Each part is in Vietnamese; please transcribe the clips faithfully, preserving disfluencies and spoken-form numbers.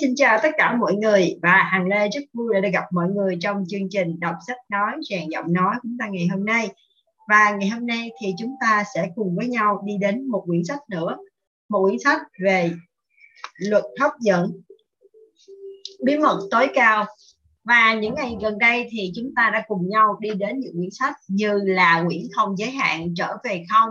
Xin chào tất cả mọi người và Hằng Lê rất vui đã được gặp mọi người trong chương trình đọc sách nói rèn giọng nói của chúng ta ngày hôm nay. Và ngày hôm nay thì chúng ta sẽ cùng với nhau đi đến một quyển sách nữa, một quyển sách về luật hấp dẫn, bí mật tối cao. Và những ngày gần đây thì chúng ta đã cùng nhau đi đến những quyển sách như là quyển Không Giới Hạn, Trở Về Không.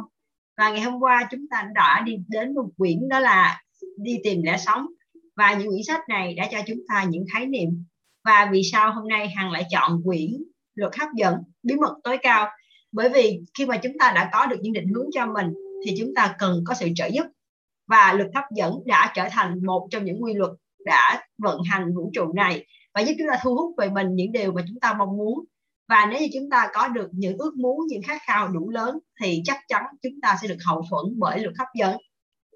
Và ngày hôm qua chúng ta đã đi đến một quyển đó là Đi Tìm Lẽ Sống. Và những quyển sách này đã cho chúng ta những khái niệm. Và vì sao hôm nay Hằng lại chọn quyển Luật Hấp Dẫn, Bí Mật Tối Cao? Bởi vì khi mà chúng ta đã có được những định hướng cho mình thì chúng ta cần có sự trợ giúp. Và luật hấp dẫn đã trở thành một trong những quy luật đã vận hành vũ trụ này và giúp chúng ta thu hút về mình những điều mà chúng ta mong muốn. Và nếu như chúng ta có được những ước muốn, những khát khao đủ lớn thì chắc chắn chúng ta sẽ được hậu thuẫn bởi luật hấp dẫn.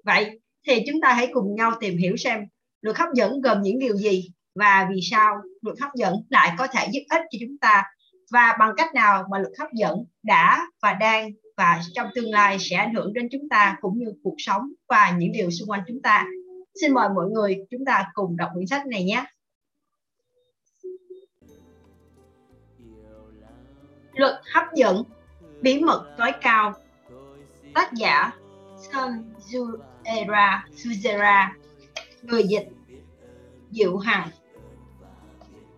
Vậy thì chúng ta hãy cùng nhau tìm hiểu xem luật hấp dẫn gồm những điều gì và vì sao luật hấp dẫn lại có thể giúp ích cho chúng ta, và bằng cách nào mà luật hấp dẫn đã và đang và trong tương lai sẽ ảnh hưởng đến chúng ta cũng như cuộc sống và những điều xung quanh chúng ta. Xin mời mọi người chúng ta cùng đọc quyển sách này nhé. Luật hấp dẫn, bí mật tối cao. Tác giả Som Sujeera, người dịch Diệu Hằng.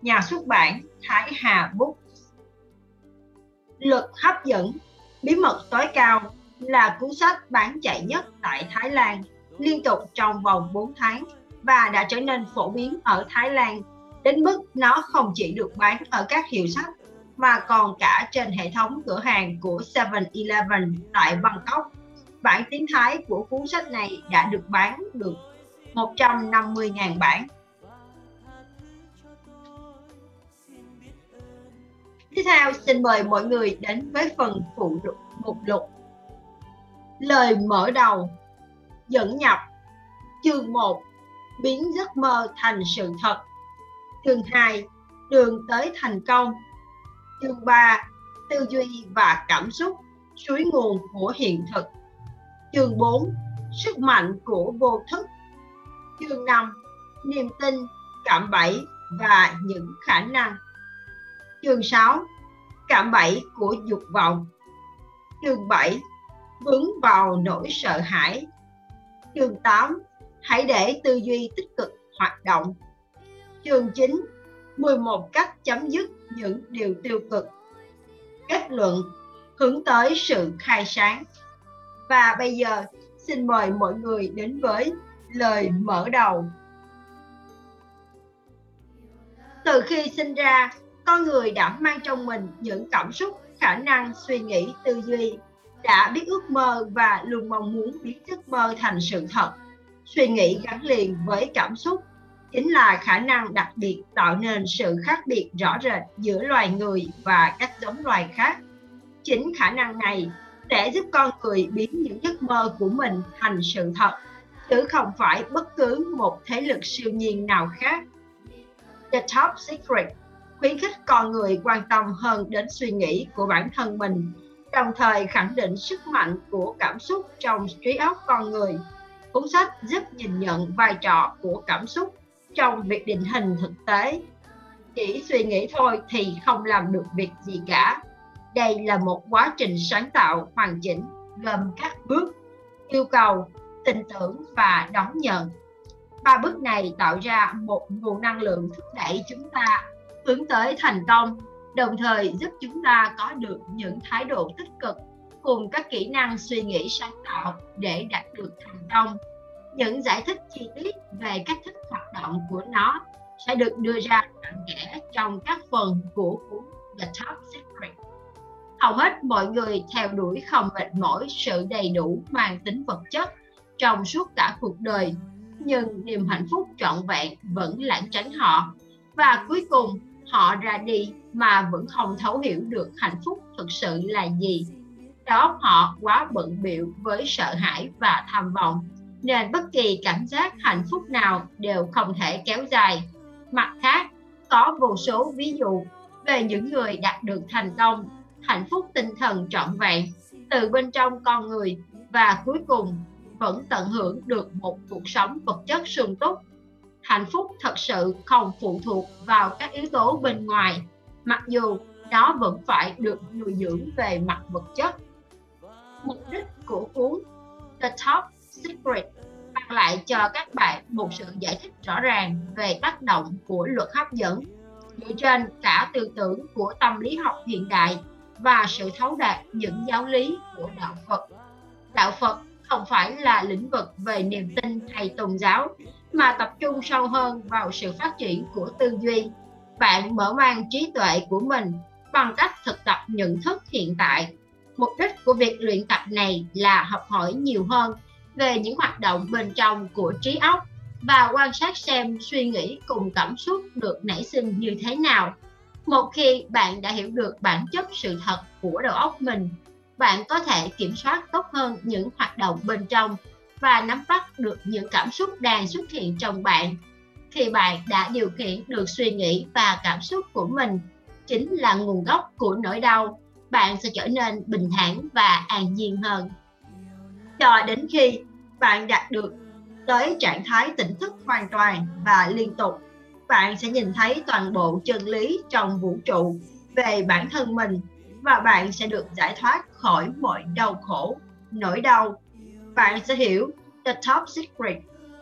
Nhà xuất bản Thái Hà Books. Luật hấp dẫn, bí mật tối cao là cuốn sách bán chạy nhất tại Thái Lan liên tục trong vòng bốn tháng và đã trở nên phổ biến ở Thái Lan đến mức nó không chỉ được bán ở các hiệu sách mà còn cả trên hệ thống cửa hàng của seven eleven tại Bangkok. Bản tiếng Thái của cuốn sách này đã được bán được một trăm năm mươi nghìn bản. Tiếp theo, xin mời mọi người đến với phần phụ lục, mục lục. Lời mở đầu, dẫn nhập, chương một, biến giấc mơ thành sự thật. Chương hai, đường tới thành công. Chương ba, tư duy và cảm xúc, suối nguồn của hiện thực. Chương bốn, sức mạnh của vô thức. Chương năm, niềm tin, cạm bẫy và những khả năng. Chương sáu, cạm bẫy của dục vọng. Chương bảy, vướng vào nỗi sợ hãi. Chương tám, hãy để tư duy tích cực hoạt động. Chương chín, mười một cách chấm dứt những điều tiêu cực. Kết luận, hướng tới sự khai sáng. Và bây giờ, xin mời mọi người đến với lời mở đầu. Từ khi sinh ra, con người đã mang trong mình những cảm xúc, khả năng, suy nghĩ, tư duy, đã biết ước mơ và luôn mong muốn biến giấc mơ thành sự thật. Suy nghĩ gắn liền với cảm xúc chính là khả năng đặc biệt tạo nên sự khác biệt rõ rệt giữa loài người và các giống loài khác. Chính khả năng này sẽ giúp con người biến những giấc mơ của mình thành sự thật, chứ không phải bất cứ một thế lực siêu nhiên nào khác. The Top Secret khuyến khích con người quan tâm hơn đến suy nghĩ của bản thân mình, đồng thời khẳng định sức mạnh của cảm xúc trong trí óc con người. Cuốn sách giúp nhìn nhận vai trò của cảm xúc trong việc định hình thực tế. Chỉ suy nghĩ thôi thì không làm được việc gì cả. Đây là một quá trình sáng tạo hoàn chỉnh gồm các bước yêu cầu, tin tưởng và đón nhận. Ba bước này tạo ra một nguồn năng lượng thúc đẩy chúng ta hướng tới thành công, đồng thời giúp chúng ta có được những thái độ tích cực cùng các kỹ năng suy nghĩ sáng tạo để đạt được thành công. Những giải thích chi tiết về cách thức hoạt động của nó sẽ được đưa ra cặn kẽ trong các phần của cuốn The Top Secret. Hầu hết mọi người theo đuổi không mệt mỏi sự đầy đủ mang tính vật chất trong suốt cả cuộc đời, nhưng niềm hạnh phúc trọn vẹn vẫn lãng tránh họ. Và cuối cùng, họ ra đi mà vẫn không thấu hiểu được hạnh phúc thực sự là gì. Đó, họ quá bận bịu với sợ hãi và tham vọng, nên bất kỳ cảm giác hạnh phúc nào đều không thể kéo dài. Mặt khác, có vô số ví dụ về những người đạt được thành công, hạnh phúc tinh thần trọn vẹn từ bên trong con người và cuối cùng vẫn tận hưởng được một cuộc sống vật chất sung túc. hạnh phúc thật sự không phụ thuộc vào các yếu tố bên ngoài, mặc dù nó vẫn phải được nuôi dưỡng về mặt vật chất. Mục đích của cuốn The Top Secret mang lại cho các bạn một sự giải thích rõ ràng về tác động của luật hấp dẫn, dựa trên cả tư tưởng của tâm lý học hiện đại và sự thấu đạt những giáo lý của đạo Phật. Đạo Phật không phải là lĩnh vực về niềm tin hay tôn giáo, mà tập trung sâu hơn vào sự phát triển của tư duy. Bạn mở mang trí tuệ của mình bằng cách thực tập nhận thức hiện tại. Mục đích của việc luyện tập này là học hỏi nhiều hơn về những hoạt động bên trong của trí óc và quan sát xem suy nghĩ cùng cảm xúc được nảy sinh như thế nào. Một khi bạn đã hiểu được bản chất sự thật của đầu óc mình, bạn có thể kiểm soát tốt hơn những hoạt động bên trong và nắm bắt được những cảm xúc đang xuất hiện trong bạn. Khi bạn đã điều khiển được suy nghĩ và cảm xúc của mình, chính là nguồn gốc của nỗi đau, bạn sẽ trở nên bình thản và an nhiên hơn. Cho đến khi bạn đạt được tới trạng thái tỉnh thức hoàn toàn và liên tục, bạn sẽ nhìn thấy toàn bộ chân lý trong vũ trụ về bản thân mình và bạn sẽ được giải thoát khỏi mọi đau khổ, nỗi đau. Bạn sẽ hiểu The Top Secret,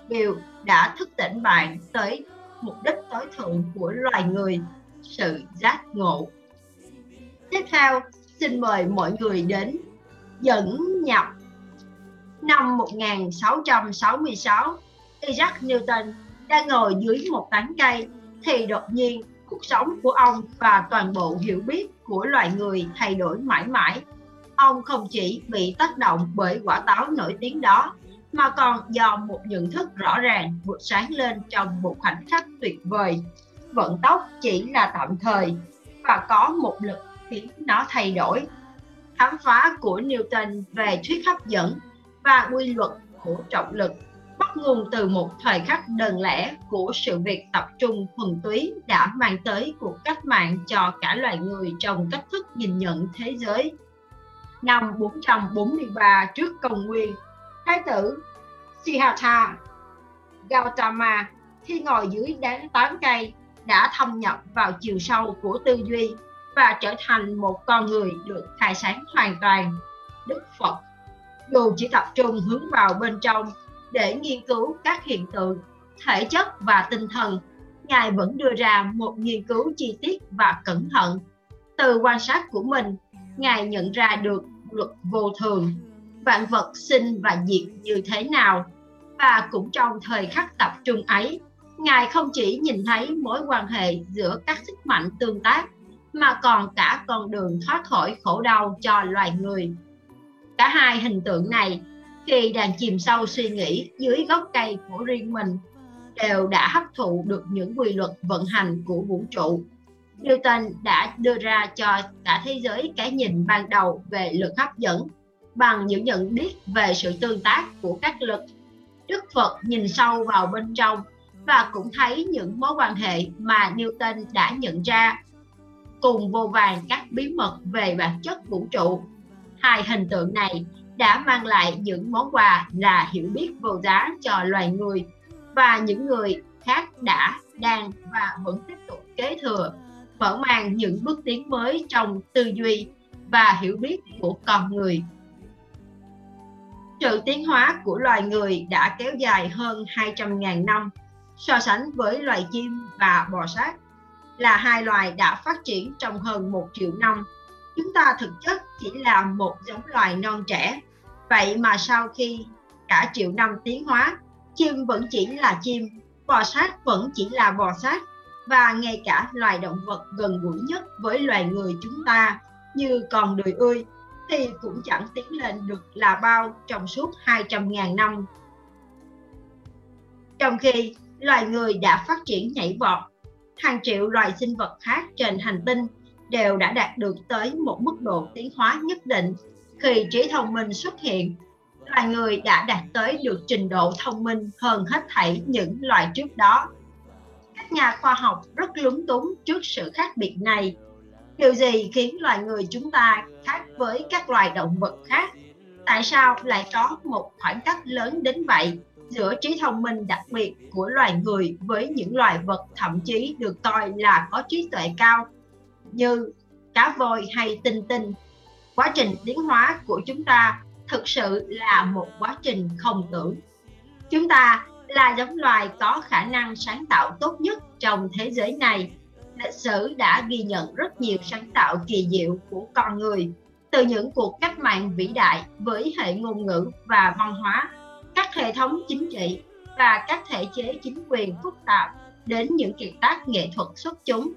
điều đã thức tỉnh bạn tới mục đích tối thượng của loài người, sự giác ngộ. Tiếp theo, xin mời mọi người đến dẫn nhập. Năm một nghìn sáu trăm sáu mươi sáu, Isaac Newton đang ngồi dưới một tán cây thì đột nhiên cuộc sống của ông và toàn bộ hiểu biết của loài người thay đổi mãi mãi. Ông không chỉ bị tác động bởi quả táo nổi tiếng đó, mà còn do một nhận thức rõ ràng vụt sáng lên trong một khoảnh khắc tuyệt vời. Vận tốc chỉ là tạm thời và có một lực khiến nó thay đổi. Khám phá của Newton về thuyết hấp dẫn và quy luật của trọng lực bắt nguồn từ một thời khắc đơn lẻ của sự việc tập trung thuần túy đã mang tới cuộc cách mạng cho cả loài người trong cách thức nhìn nhận thế giới. Năm bốn trăm bốn mươi ba trước công nguyên, Thái tử Siddhartha Gautama khi ngồi dưới tán cây đã thâm nhập vào chiều sâu của tư duy và trở thành một con người được khai sáng hoàn toàn. Đức Phật dù chỉ tập trung hướng vào bên trong để nghiên cứu các hiện tượng, thể chất và tinh thần, Ngài vẫn đưa ra một nghiên cứu chi tiết và cẩn thận. Từ quan sát của mình, Ngài nhận ra được luật vô thường, vạn vật sinh và diệt như thế nào. Và cũng trong thời khắc tập trung ấy, Ngài không chỉ nhìn thấy mối quan hệ giữa các sức mạnh tương tác, mà còn cả con đường thoát khỏi khổ đau cho loài người. Cả hai hình tượng này, khi đang chìm sâu suy nghĩ dưới gốc cây của riêng mình, đều đã hấp thụ được những quy luật vận hành của vũ trụ. Newton đã đưa ra cho cả thế giới cái nhìn ban đầu về lực hấp dẫn bằng những nhận biết về sự tương tác của các lực. Đức Phật nhìn sâu vào bên trong và cũng thấy những mối quan hệ mà Newton đã nhận ra, cùng vô vàn các bí mật về bản chất vũ trụ. Hai hình tượng này đã mang lại những món quà là hiểu biết vô giá cho loài người và những người khác đã, đang và vẫn tiếp tục kế thừa, mở mang những bước tiến mới trong tư duy và hiểu biết của con người. Sự tiến hóa của loài người đã kéo dài hơn hai trăm nghìn năm, so sánh với loài chim và bò sát, là hai loài đã phát triển trong hơn một triệu năm. Chúng ta thực chất chỉ là một giống loài non trẻ. Vậy mà sau khi cả triệu năm tiến hóa, chim vẫn chỉ là chim, bò sát vẫn chỉ là bò sát, và ngay cả loài động vật gần gũi nhất với loài người chúng ta như con đười ươi thì cũng chẳng tiến lên được là bao trong suốt hai trăm nghìn năm. Trong khi loài người đã phát triển nhảy vọt, hàng triệu loài sinh vật khác trên hành tinh đều đã đạt được tới một mức độ tiến hóa nhất định. Khi trí thông minh xuất hiện, loài người đã đạt tới được trình độ thông minh hơn hết thảy những loài trước đó. Các nhà khoa học rất lúng túng trước sự khác biệt này. Điều gì khiến loài người chúng ta khác với các loài động vật khác? Tại sao lại có một khoảng cách lớn đến vậy giữa trí thông minh đặc biệt của loài người với những loài vật thậm chí được coi là có trí tuệ cao như cá voi hay tinh tinh. Quá trình tiến hóa của chúng ta thực sự là một quá trình không tưởng. Chúng ta là giống loài có khả năng sáng tạo tốt nhất trong thế giới này. Lịch sử đã ghi nhận rất nhiều sáng tạo kỳ diệu của con người, từ những cuộc cách mạng vĩ đại với hệ ngôn ngữ và văn hóa, các hệ thống chính trị và các thể chế chính quyền phức tạp đến những kiệt tác nghệ thuật xuất chúng.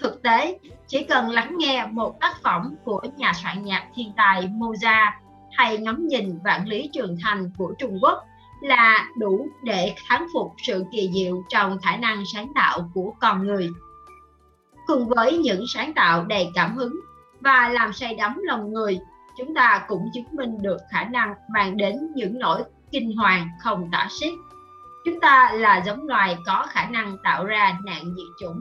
Thực tế, chỉ cần lắng nghe một tác phẩm của nhà soạn nhạc thiên tài Mozart hay ngắm nhìn vạn lý trường thành của Trung Quốc là đủ để thán phục sự kỳ diệu trong khả năng sáng tạo của con người. Cùng với những sáng tạo đầy cảm hứng và làm say đắm lòng người, chúng ta cũng chứng minh được khả năng mang đến những nỗi kinh hoàng không tả xiết. Chúng ta là giống loài có khả năng tạo ra nạn diệt chủng,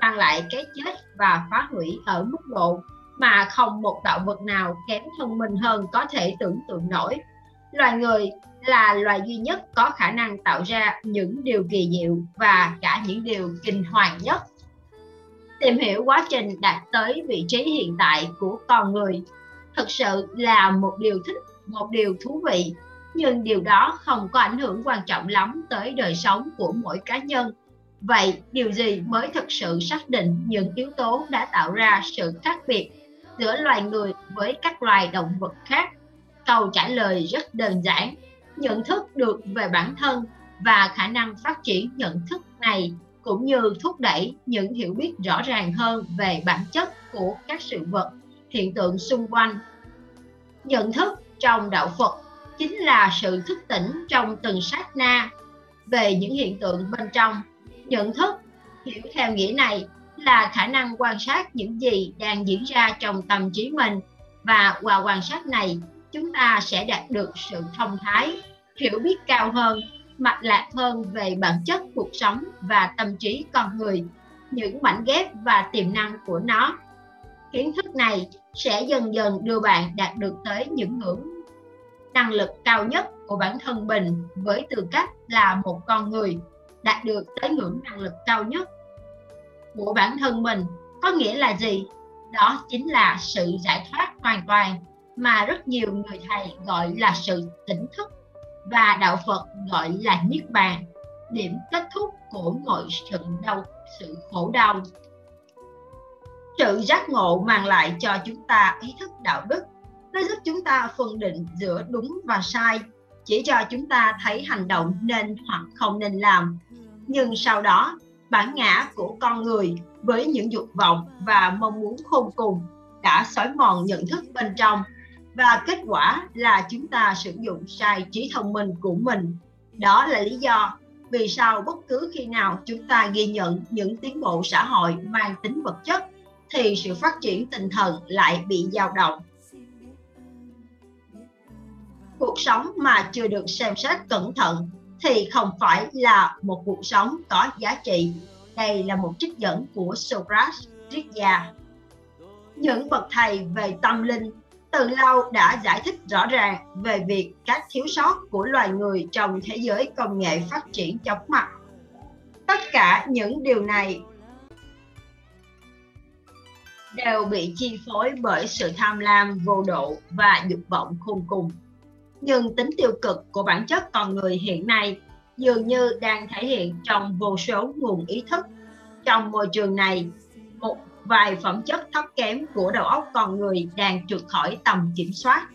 mang lại cái chết và phá hủy ở mức độ mà không một tạo vật nào kém thông minh hơn có thể tưởng tượng nổi. Loài người là loài duy nhất có khả năng tạo ra những điều kỳ diệu và cả những điều kinh hoàng nhất. Tìm hiểu quá trình đạt tới vị trí hiện tại của con người thực sự là một điều thích, một điều thú vị, nhưng điều đó không có ảnh hưởng quan trọng lắm tới đời sống của mỗi cá nhân. Vậy điều gì mới thực sự xác định những yếu tố đã tạo ra sự khác biệt giữa loài người với các loài động vật khác? Câu trả lời rất đơn giản, nhận thức được về bản thân và khả năng phát triển nhận thức này cũng như thúc đẩy những hiểu biết rõ ràng hơn về bản chất của các sự vật, hiện tượng xung quanh. Nhận thức trong đạo Phật chính là sự thức tỉnh trong từng sát na về những hiện tượng bên trong. Nhận thức, hiểu theo nghĩa này, là khả năng quan sát những gì đang diễn ra trong tâm trí mình, và qua quan sát này, chúng ta sẽ đạt được sự thông thái, hiểu biết cao hơn, mạch lạc hơn về bản chất cuộc sống và tâm trí con người, những mảnh ghép và tiềm năng của nó. Kiến thức này sẽ dần dần đưa bạn đạt được tới những ngưỡng năng lực cao nhất của bản thân mình với tư cách là một con người, đạt được tới ngưỡng năng lực cao nhất của bản thân mình. Có nghĩa là gì? Đó chính là sự giải thoát hoàn toàn mà rất nhiều người thầy gọi là sự tỉnh thức và đạo Phật gọi là niết bàn, điểm kết thúc của mọi sự đau, sự khổ đau. Sự giác ngộ mang lại cho chúng ta ý thức đạo đức. Nó giúp chúng ta phân định giữa đúng và sai, chỉ cho chúng ta thấy hành động nên hoặc không nên làm. Nhưng sau đó, bản ngã của con người với những dục vọng và mong muốn khôn cùng đã xói mòn nhận thức bên trong, và kết quả là chúng ta sử dụng sai trí thông minh của mình. Đó là lý do vì sao bất cứ khi nào chúng ta ghi nhận những tiến bộ xã hội mang tính vật chất thì sự phát triển tinh thần lại bị dao động. Cuộc sống mà chưa được xem xét cẩn thận thì không phải là một cuộc sống có giá trị. Đây là một trích dẫn của Socrates, triết gia. Những bậc thầy về tâm linh từ lâu đã giải thích rõ ràng về việc các thiếu sót của loài người trong thế giới công nghệ phát triển chóng mặt. Tất cả những điều này đều bị chi phối bởi sự tham lam vô độ và dục vọng khôn cùng. Nhưng tính tiêu cực của bản chất con người hiện nay dường như đang thể hiện trong vô số nguồn ý thức. Trong môi trường này, một vài phẩm chất thấp kém của đầu óc con người đang trượt khỏi tầm kiểm soát.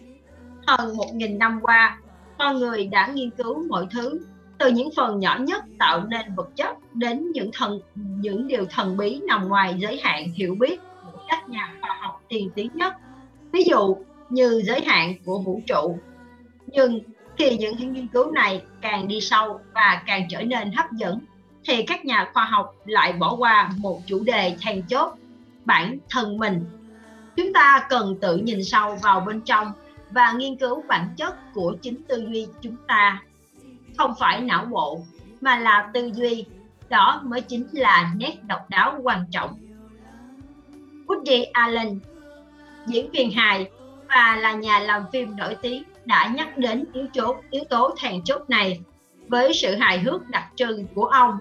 Hơn một nghìn năm qua, con người đã nghiên cứu mọi thứ, từ những phần nhỏ nhất tạo nên vật chất đến những, thần, những điều thần bí nằm ngoài giới hạn hiểu biết của các nhà khoa học tiên tiến nhất, ví dụ như giới hạn của vũ trụ. Nhưng khi những nghiên cứu này càng đi sâu và càng trở nên hấp dẫn, thì các nhà khoa học lại bỏ qua một chủ đề then chốt: bản thân mình. Chúng ta cần tự nhìn sâu vào bên trong và nghiên cứu bản chất của chính tư duy chúng ta. Không phải não bộ, mà là tư duy. Đó mới chính là nét độc đáo quan trọng. Woody Allen, diễn viên hài và là nhà làm phim nổi tiếng, đã nhắc đến yếu tố, yếu tố then chốt này với sự hài hước đặc trưng của ông.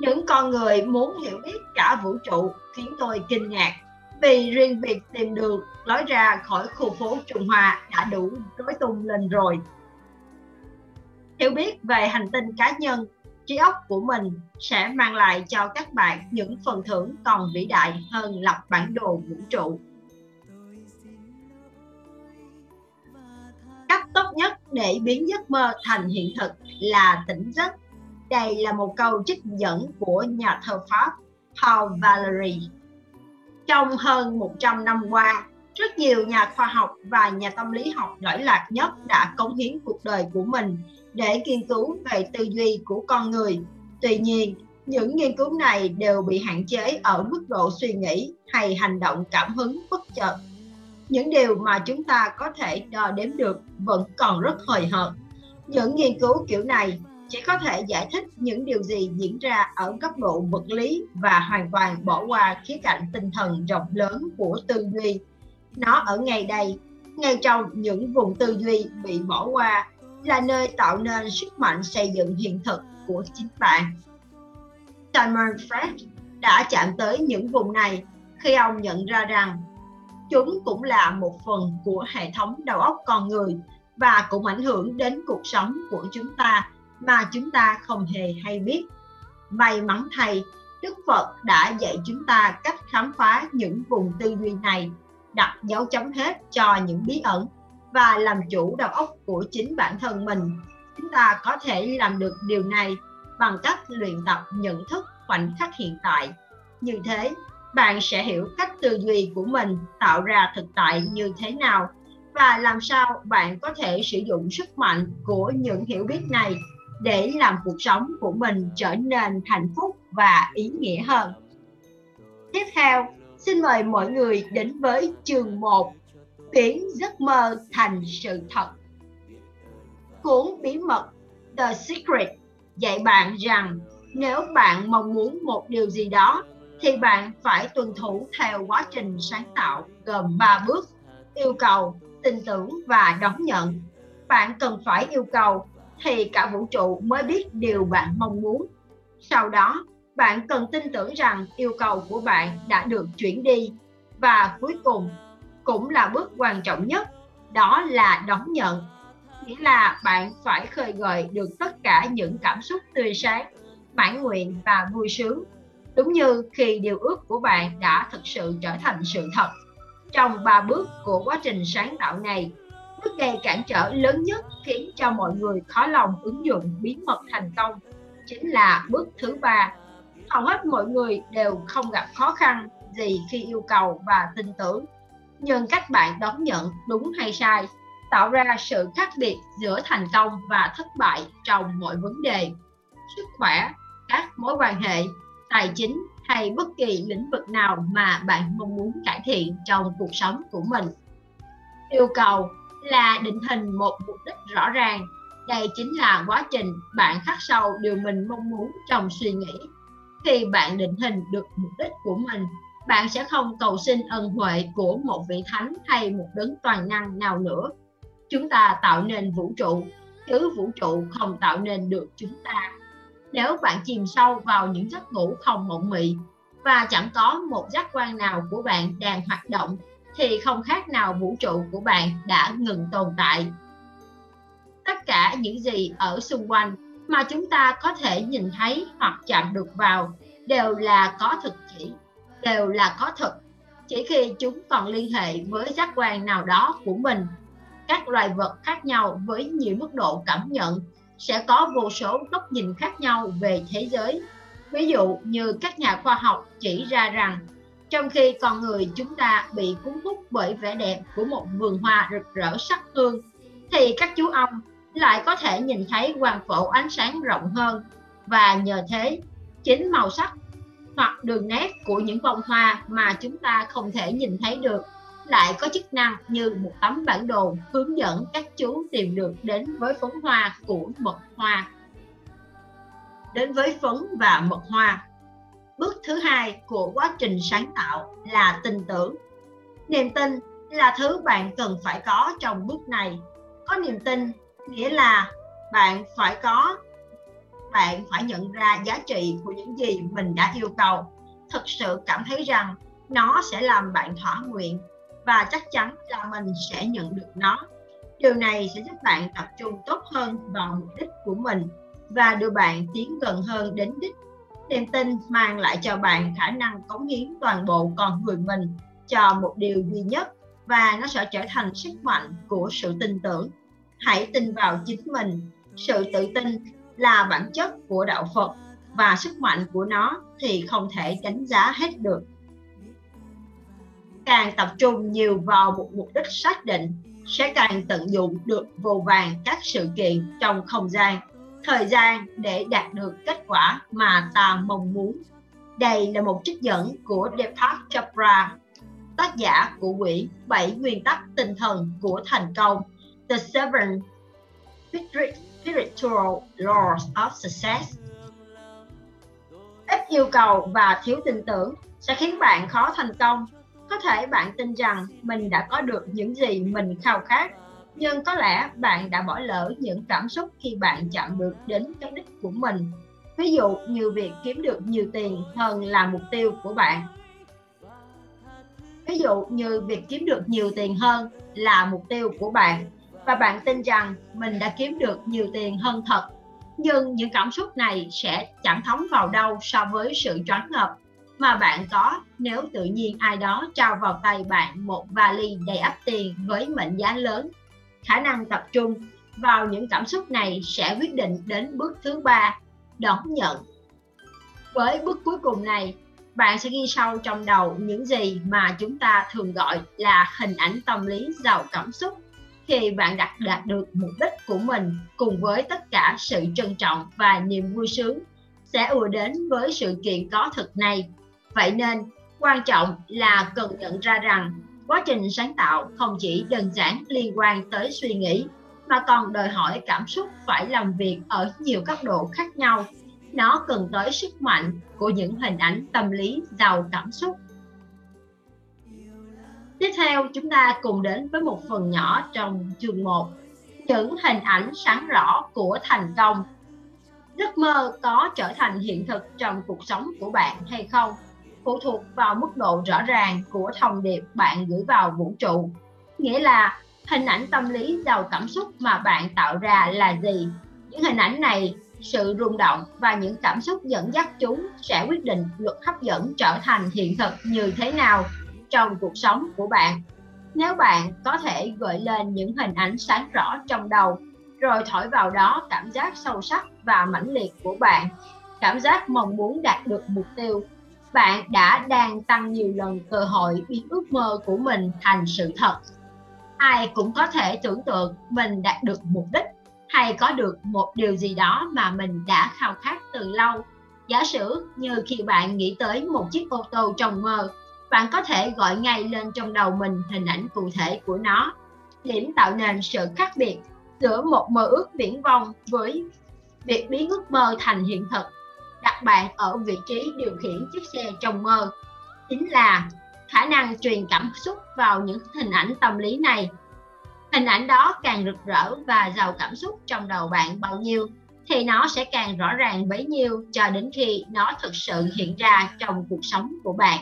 Những con người muốn hiểu biết cả vũ trụ khiến tôi kinh ngạc, vì riêng việc tìm được lối ra khỏi khu phố Trung Hoa đã đủ rối tung lên rồi. Hiểu biết về hành tinh cá nhân, trí óc của mình sẽ mang lại cho các bạn những phần thưởng còn vĩ đại hơn lập bản đồ vũ trụ. Cách tốt nhất để biến giấc mơ thành hiện thực là tỉnh giấc. Đây là một câu trích dẫn của nhà thơ Pháp Paul Valery. Trong hơn một trăm năm qua, rất nhiều nhà khoa học và nhà tâm lý học nổi loạt nhất đã cống hiến cuộc đời của mình để nghiên cứu về tư duy của con người. Tuy nhiên, những nghiên cứu này đều bị hạn chế ở mức độ suy nghĩ hay hành động cảm hứng bất chợt. Những điều mà chúng ta có thể đo đếm được vẫn còn rất hời hợt. Những nghiên cứu kiểu này chỉ có thể giải thích những điều gì diễn ra ở cấp độ vật lý và hoàn toàn bỏ qua khía cạnh tinh thần rộng lớn của tư duy. Nó ở ngay đây, ngay trong những vùng tư duy bị bỏ qua, là nơi tạo nên sức mạnh xây dựng hiện thực của chính bạn. Thomas Frank đã chạm tới những vùng này khi ông nhận ra rằng chúng cũng là một phần của hệ thống đầu óc con người và cũng ảnh hưởng đến cuộc sống của chúng ta mà chúng ta không hề hay biết. May mắn thay, Đức Phật đã dạy chúng ta cách khám phá những vùng tư duy này, đặt dấu chấm hết cho những bí ẩn và làm chủ đầu óc của chính bản thân mình. Chúng ta có thể làm được điều này bằng cách luyện tập nhận thức khoảnh khắc hiện tại. Như thế, bạn sẽ hiểu cách tư duy của mình tạo ra thực tại như thế nào và làm sao bạn có thể sử dụng sức mạnh của những hiểu biết này để làm cuộc sống của mình trở nên hạnh phúc và ý nghĩa hơn. Tiếp theo, xin mời mọi người đến với chương một, biến giấc mơ thành sự thật. Cuốn bí mật The Secret dạy bạn rằng nếu bạn mong muốn một điều gì đó thì bạn phải tuân thủ theo quá trình sáng tạo gồm ba bước: yêu cầu, tin tưởng và đón nhận. Bạn cần phải yêu cầu thì cả vũ trụ mới biết điều bạn mong muốn. Sau đó, bạn cần tin tưởng rằng yêu cầu của bạn đã được chuyển đi. Và cuối cùng, cũng là bước quan trọng nhất, đó là đón nhận. Nghĩa là bạn phải khơi gợi được tất cả những cảm xúc tươi sáng, mãn nguyện và vui sướng, đúng như khi điều ước của bạn đã thực sự trở thành sự thật. Trong ba bước của quá trình sáng tạo này, bước gây cản trở lớn nhất khiến cho mọi người khó lòng ứng dụng bí mật thành công chính là bước thứ ba. Hầu hết mọi người đều không gặp khó khăn gì khi yêu cầu và tin tưởng, nhưng cách bạn đón nhận đúng hay sai tạo ra sự khác biệt giữa thành công và thất bại trong mọi vấn đề, sức khỏe, các mối quan hệ, tài chính hay bất kỳ lĩnh vực nào mà bạn mong muốn cải thiện trong cuộc sống của mình. Yêu cầu là định hình một mục đích rõ ràng. Đây chính là quá trình bạn khắc sâu điều mình mong muốn trong suy nghĩ. Khi bạn định hình được mục đích của mình, bạn sẽ không cầu xin ân huệ của một vị thánh hay một đấng toàn năng nào nữa. Chúng ta tạo nên vũ trụ, chứ vũ trụ không tạo nên được chúng ta. Nếu bạn chìm sâu vào những giấc ngủ không mộng mị và chẳng có một giác quan nào của bạn đang hoạt động, thì không khác nào vũ trụ của bạn đã ngừng tồn tại. Tất cả những gì ở xung quanh mà chúng ta có thể nhìn thấy hoặc chạm được vào đều là có thực chỉ, đều là có thực. Chỉ khi chúng còn liên hệ với giác quan nào đó của mình, các loài vật khác nhau với nhiều mức độ cảm nhận sẽ có vô số góc nhìn khác nhau về thế giới. Ví dụ như các nhà khoa học chỉ ra rằng trong khi con người chúng ta bị cuốn hút bởi vẻ đẹp của một vườn hoa rực rỡ sắc hương, thì các chú ong lại có thể nhìn thấy quang phổ ánh sáng rộng hơn, và nhờ thế chính màu sắc hoặc đường nét của những bông hoa mà chúng ta không thể nhìn thấy được lại có chức năng như một tấm bản đồ hướng dẫn các chú tìm được đến với phấn hoa của mật hoa. Đến với phấn và mật hoa. Bước thứ hai của quá trình sáng tạo là tin tưởng. Niềm tin là thứ bạn cần phải có trong bước này. Có niềm tin nghĩa là bạn phải có, bạn phải nhận ra giá trị của những gì mình đã yêu cầu, thực sự cảm thấy rằng nó sẽ làm bạn thỏa nguyện và chắc chắn là mình sẽ nhận được nó. Điều này sẽ giúp bạn tập trung tốt hơn vào mục đích của mình và đưa bạn tiến gần hơn đến đích. Niềm tin mang lại cho bạn khả năng cống hiến toàn bộ con người mình cho một điều duy nhất và nó sẽ trở thành sức mạnh của sự tin tưởng. Hãy tin vào chính mình. Sự tự tin là bản chất của đạo Phật và sức mạnh của nó thì không thể đánh giá hết được. Càng tập trung nhiều vào một mục đích xác định sẽ càng tận dụng được vô vàn các sự kiện trong không gian, thời gian để đạt được kết quả mà ta mong muốn. Đây là một trích dẫn của Deepak Chopra, tác giả của quyển bảy Nguyên tắc tinh thần của thành công, The Seven Spiritual Laws of Success. Ít yêu cầu và thiếu tin tưởng sẽ khiến bạn khó thành công. Có thể bạn tin rằng mình đã có được những gì mình khao khát, nhưng có lẽ bạn đã bỏ lỡ những cảm xúc khi bạn chạm được đến cái đích của mình. Ví dụ như việc kiếm được nhiều tiền hơn là mục tiêu của bạn. Ví dụ như việc kiếm được nhiều tiền hơn là mục tiêu của bạn và bạn tin rằng mình đã kiếm được nhiều tiền hơn thật. Nhưng những cảm xúc này sẽ chẳng thấm vào đâu so với sự choáng ngợp mà bạn có nếu tự nhiên ai đó trao vào tay bạn một vali đầy ắp tiền với mệnh giá lớn. Khả năng tập trung vào những cảm xúc này sẽ quyết định đến bước thứ ba, đón nhận. Với bước cuối cùng này, bạn sẽ ghi sâu trong đầu những gì mà chúng ta thường gọi là hình ảnh tâm lý giàu cảm xúc khi bạn đạt đạt được mục đích của mình, cùng với tất cả sự trân trọng và niềm vui sướng sẽ ùa đến với sự kiện có thực này. Vậy nên, quan trọng là cần nhận ra rằng quá trình sáng tạo không chỉ đơn giản liên quan tới suy nghĩ, mà còn đòi hỏi cảm xúc phải làm việc ở nhiều cấp độ khác nhau. Nó cần tới sức mạnh của những hình ảnh tâm lý giàu cảm xúc. Tiếp theo, chúng ta cùng đến với một phần nhỏ trong chương một, những hình ảnh sáng rõ của thành công. Giấc mơ có trở thành hiện thực trong cuộc sống của bạn hay không phụ thuộc vào mức độ rõ ràng của thông điệp bạn gửi vào vũ trụ. Nghĩa là hình ảnh tâm lý giàu cảm xúc mà bạn tạo ra là gì? Những hình ảnh này, sự rung động và những cảm xúc dẫn dắt chúng sẽ quyết định luật hấp dẫn trở thành hiện thực như thế nào trong cuộc sống của bạn. Nếu bạn có thể gợi lên những hình ảnh sáng rõ trong đầu, rồi thổi vào đó cảm giác sâu sắc và mãnh liệt của bạn, cảm giác mong muốn đạt được mục tiêu, bạn đã đang tăng nhiều lần cơ hội biến ước mơ của mình thành sự thật. Ai cũng có thể tưởng tượng mình đạt được mục đích hay có được một điều gì đó mà mình đã khao khát từ lâu. Giả sử như khi bạn nghĩ tới một chiếc ô tô trong mơ, bạn có thể gọi ngay lên trong đầu mình hình ảnh cụ thể của nó. Điểm tạo nên sự khác biệt giữa một mơ ước viển vông với việc biến ước mơ thành hiện thực, đặt bạn ở vị trí điều khiển chiếc xe trong mơ, chính là khả năng truyền cảm xúc vào những hình ảnh tâm lý này. Hình ảnh đó càng rực rỡ và giàu cảm xúc trong đầu bạn bao nhiêu, thì nó sẽ càng rõ ràng bấy nhiêu cho đến khi nó thực sự hiện ra trong cuộc sống của bạn.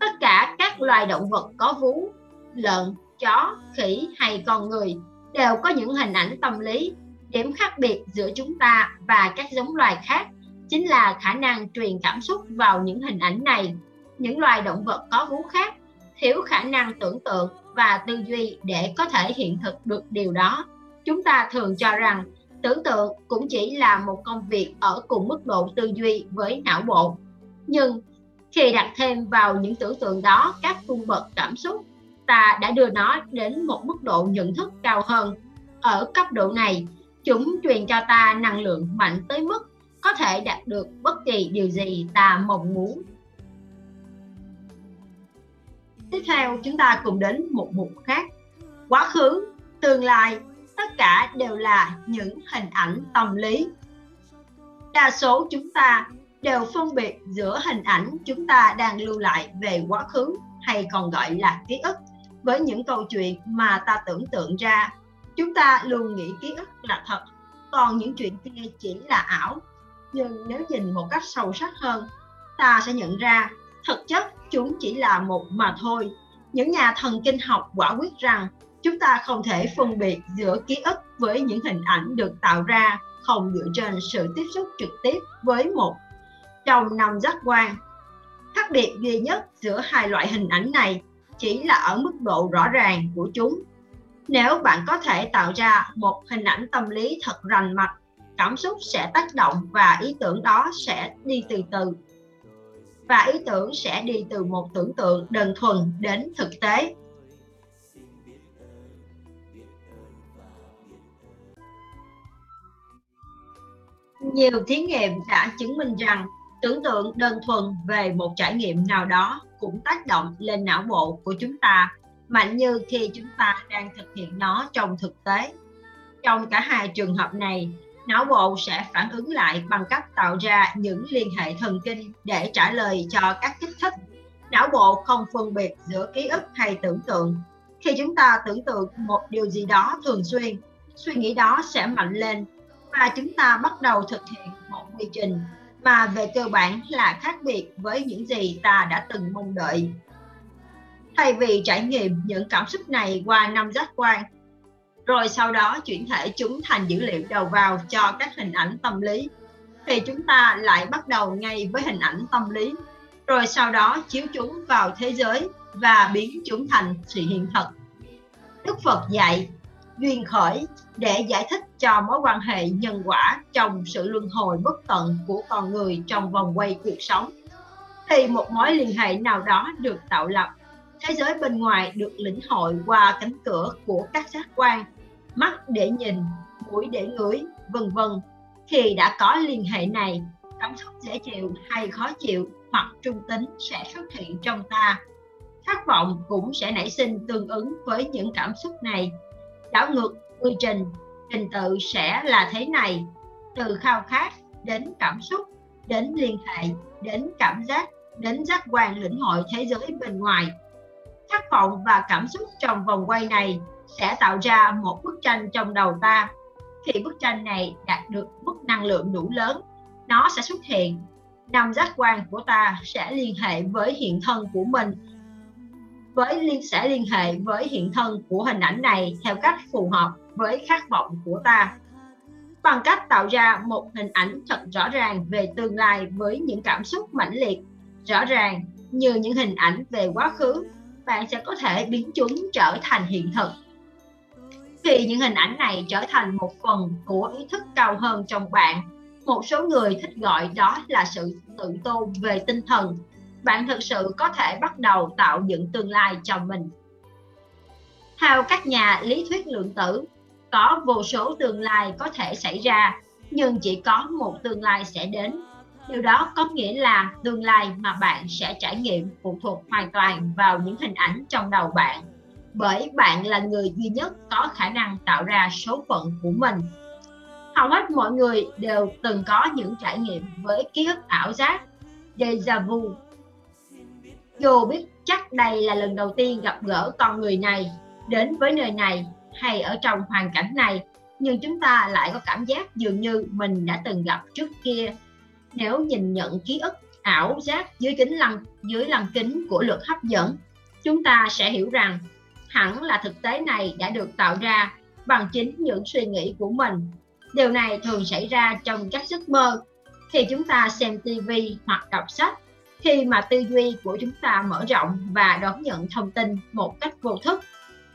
Tất cả các loài động vật có vú, lợn, chó, khỉ hay con người đều có những hình ảnh tâm lý. Điểm khác biệt giữa chúng ta và các giống loài khác chính là khả năng truyền cảm xúc vào những hình ảnh này. Những loài động vật có vú khác thiếu khả năng tưởng tượng và tư duy để có thể hiện thực được điều đó. Chúng ta thường cho rằng tưởng tượng cũng chỉ là một công việc ở cùng mức độ tư duy với não bộ. Nhưng khi đặt thêm vào những tưởng tượng đó các cung bậc cảm xúc, ta đã đưa nó đến một mức độ nhận thức cao hơn. Ở cấp độ này, chúng truyền cho ta năng lượng mạnh tới mức có thể đạt được bất kỳ điều gì ta mong muốn. Tiếp theo, chúng ta cùng đến một mục khác. Quá khứ, tương lai, tất cả đều là những hình ảnh tâm lý. Đa số chúng ta đều phân biệt giữa hình ảnh chúng ta đang lưu lại về quá khứ hay còn gọi là ký ức với những câu chuyện mà ta tưởng tượng ra. Chúng ta luôn nghĩ ký ức là thật, còn những chuyện kia chỉ là ảo. Nhưng nếu nhìn một cách sâu sắc hơn, ta sẽ nhận ra thực chất chúng chỉ là một mà thôi. Những nhà thần kinh học quả quyết rằng chúng ta không thể phân biệt giữa ký ức với những hình ảnh được tạo ra không dựa trên sự tiếp xúc trực tiếp với một trong năm giác quan. Khác biệt duy nhất giữa hai loại hình ảnh này chỉ là ở mức độ rõ ràng của chúng. Nếu bạn có thể tạo ra một hình ảnh tâm lý thật rành mạch, cảm xúc sẽ tác động và ý tưởng đó sẽ đi từ từ. Và ý tưởng sẽ đi từ một tưởng tượng đơn thuần đến thực tế. Nhiều thí nghiệm đã chứng minh rằng tưởng tượng đơn thuần về một trải nghiệm nào đó cũng tác động lên não bộ của chúng ta, mạnh như khi chúng ta đang thực hiện nó trong thực tế. Trong cả hai trường hợp này, não bộ sẽ phản ứng lại bằng cách tạo ra những liên hệ thần kinh để trả lời cho các kích thích. Não bộ không phân biệt giữa ký ức hay tưởng tượng. Khi chúng ta tưởng tượng một điều gì đó thường xuyên, suy nghĩ đó sẽ mạnh lên và chúng ta bắt đầu thực hiện một quy trình mà về cơ bản là khác biệt với những gì ta đã từng mong đợi. Thay vì trải nghiệm những cảm xúc này qua năm giác quan, rồi sau đó chuyển thể chúng thành dữ liệu đầu vào cho các hình ảnh tâm lý, thì chúng ta lại bắt đầu ngay với hình ảnh tâm lý, rồi sau đó chiếu chúng vào thế giới và biến chúng thành sự hiện thực. Đức Phật dạy duyên khởi để giải thích cho mối quan hệ nhân quả trong sự luân hồi bất tận của con người trong vòng quay cuộc sống. Thì một mối liên hệ nào đó được tạo lập, thế giới bên ngoài được lĩnh hội qua cánh cửa của các giác quan, mắt để nhìn, mũi để ngửi, vân vân. Khi đã có liên hệ này, cảm xúc dễ chịu hay khó chịu hoặc trung tính sẽ xuất hiện trong ta. Khát vọng cũng sẽ nảy sinh tương ứng với những cảm xúc này. Đảo ngược quy trình, trình tự sẽ là thế này: từ khao khát đến cảm xúc, đến liên hệ, đến cảm giác, đến giác quan lĩnh hội thế giới bên ngoài. Khát vọng và cảm xúc trong vòng quay này sẽ tạo ra một bức tranh trong đầu ta. Khi bức tranh này đạt được mức năng lượng đủ lớn, nó sẽ xuất hiện. Năm giác quan của ta sẽ liên hệ với hiện thân của mình, với liên sẽ liên hệ với hiện thân của hình ảnh này theo cách phù hợp với khát vọng của ta. Bằng cách tạo ra một hình ảnh thật rõ ràng về tương lai với những cảm xúc mãnh liệt, rõ ràng như những hình ảnh về quá khứ, bạn sẽ có thể biến chúng trở thành hiện thực. Khi những hình ảnh này trở thành một phần của ý thức cao hơn trong bạn, một số người thích gọi đó là sự tự tôn về tinh thần, bạn thực sự có thể bắt đầu tạo dựng tương lai cho mình. Theo các nhà lý thuyết lượng tử, có vô số tương lai có thể xảy ra, nhưng chỉ có một tương lai sẽ đến. Điều đó có nghĩa là tương lai mà bạn sẽ trải nghiệm phụ thuộc hoàn toàn vào những hình ảnh trong đầu bạn, bởi bạn là người duy nhất có khả năng tạo ra số phận của mình. Hầu hết mọi người đều từng có những trải nghiệm với ký ức ảo giác, déjà vu. Dù biết chắc đây là lần đầu tiên gặp gỡ con người này, đến với nơi này hay ở trong hoàn cảnh này, nhưng chúng ta lại có cảm giác dường như mình đã từng gặp trước kia. Nếu nhìn nhận ký ức ảo giác dưới kính lăng, dưới lăng kính của luật hấp dẫn, chúng ta sẽ hiểu rằng hẳn là thực tế này đã được tạo ra bằng chính những suy nghĩ của mình. Điều này thường xảy ra trong các giấc mơ, khi chúng ta xem ti vi hoặc đọc sách, khi mà tư duy của chúng ta mở rộng và đón nhận thông tin một cách vô thức.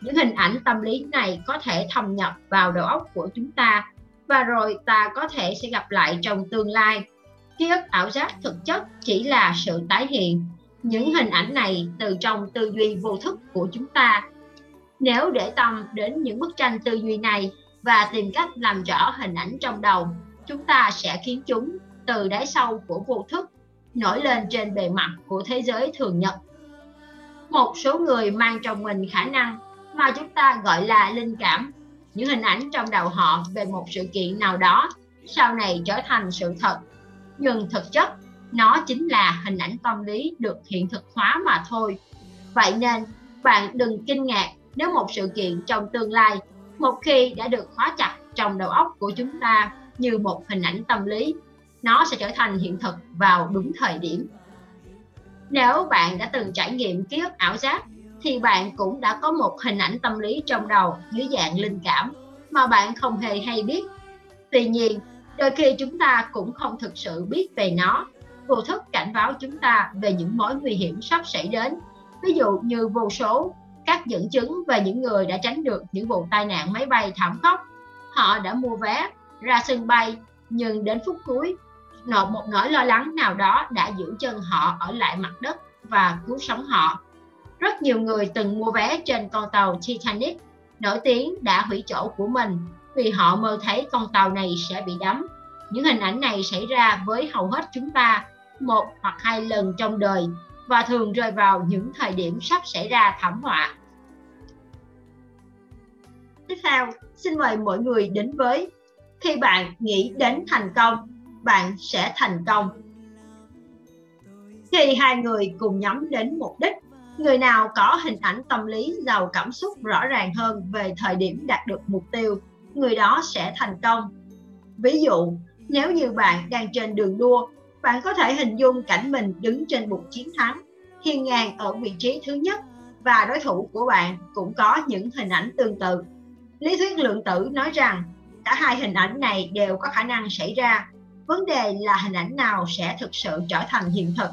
Những hình ảnh tâm lý này có thể thâm nhập vào đầu óc của chúng ta, và rồi ta có thể sẽ gặp lại trong tương lai. Ký ức ảo giác thực chất chỉ là sự tái hiện những hình ảnh này từ trong tư duy vô thức của chúng ta. Nếu để tâm đến những bức tranh tư duy này và tìm cách làm rõ hình ảnh trong đầu, chúng ta sẽ khiến chúng từ đáy sâu của vô thức nổi lên trên bề mặt của thế giới thường nhật. Một số người mang trong mình khả năng mà chúng ta gọi là linh cảm. Những hình ảnh trong đầu họ về một sự kiện nào đó sau này trở thành sự thật, nhưng thực chất nó chính là hình ảnh tâm lý được hiện thực hóa mà thôi. Vậy nên Bạn đừng kinh ngạc nếu một sự kiện trong tương lai một khi đã được hóa chặt trong đầu óc của chúng ta như một hình ảnh tâm lý, nó sẽ trở thành hiện thực vào đúng thời điểm. Nếu bạn đã từng trải nghiệm ký ức ảo giác, thì bạn cũng đã có một hình ảnh tâm lý trong đầu dưới dạng linh cảm mà bạn không hề hay biết. Tuy nhiên, đôi khi chúng ta cũng không thực sự biết về nó. Vô thức cảnh báo chúng ta về những mối nguy hiểm sắp xảy đến, ví dụ như vô số các dẫn chứng về những người đã tránh được những vụ tai nạn máy bay thảm khốc. Họ đã mua vé ra sân bay, nhưng đến phút cuối, một nỗi lo lắng nào đó đã giữ chân họ ở lại mặt đất và cứu sống họ. Rất nhiều người từng mua vé trên con tàu Titanic nổi tiếng đã hủy chỗ của mình vì họ mơ thấy con tàu này sẽ bị đắm. Những hình ảnh này xảy ra với hầu hết chúng ta một hoặc hai lần trong đời và thường rơi vào những thời điểm sắp xảy ra thảm họa. Tiếp theo, xin mời mọi người đến với khi bạn nghĩ đến thành công, bạn sẽ thành công. Khi hai người cùng nhắm đến mục đích, người nào có hình ảnh tâm lý giàu cảm xúc rõ ràng hơn về thời điểm đạt được mục tiêu, người đó sẽ thành công. Ví dụ, nếu như bạn đang trên đường đua, bạn có thể hình dung cảnh mình đứng trên bục chiến thắng, hiên ngang ở vị trí thứ nhất, và đối thủ của bạn cũng có những hình ảnh tương tự. Lý thuyết lượng tử nói rằng cả hai hình ảnh này đều có khả năng xảy ra. Vấn đề là hình ảnh nào sẽ thực sự trở thành hiện thực.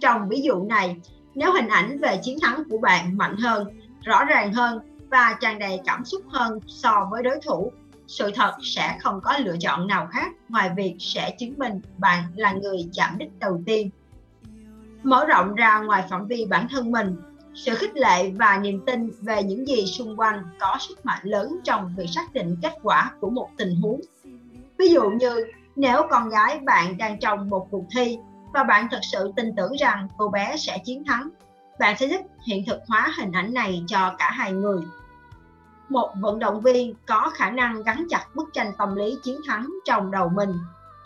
Trong ví dụ này, nếu hình ảnh về chiến thắng của bạn mạnh hơn, rõ ràng hơn và tràn đầy cảm xúc hơn so với đối thủ, sự thật sẽ không có lựa chọn nào khác ngoài việc sẽ chứng minh bạn là người chạm đích đầu tiên. Mở rộng ra ngoài phạm vi bản thân mình, sự khích lệ và niềm tin về những gì xung quanh có sức mạnh lớn trong việc xác định kết quả của một tình huống. Ví dụ như nếu con gái bạn đang trong một cuộc thi và bạn thực sự tin tưởng rằng cô bé sẽ chiến thắng, bạn sẽ giúp hiện thực hóa hình ảnh này cho cả hai người. Một vận động viên có khả năng gắn chặt bức tranh tâm lý chiến thắng trong đầu mình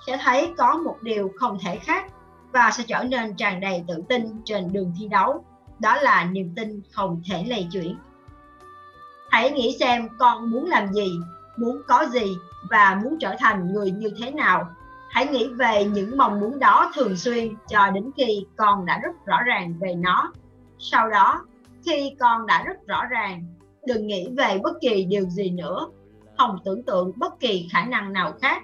sẽ thấy có một điều không thể khác và sẽ trở nên tràn đầy tự tin trên đường thi đấu. Đó là niềm tin không thể lay chuyển. Hãy nghĩ xem con muốn làm gì, muốn có gì và muốn trở thành người như thế nào. Hãy nghĩ về những mong muốn đó thường xuyên cho đến khi con đã rất rõ ràng về nó. Sau đó, khi con đã rất rõ ràng, đừng nghĩ về bất kỳ điều gì nữa. Không tưởng tượng bất kỳ khả năng nào khác.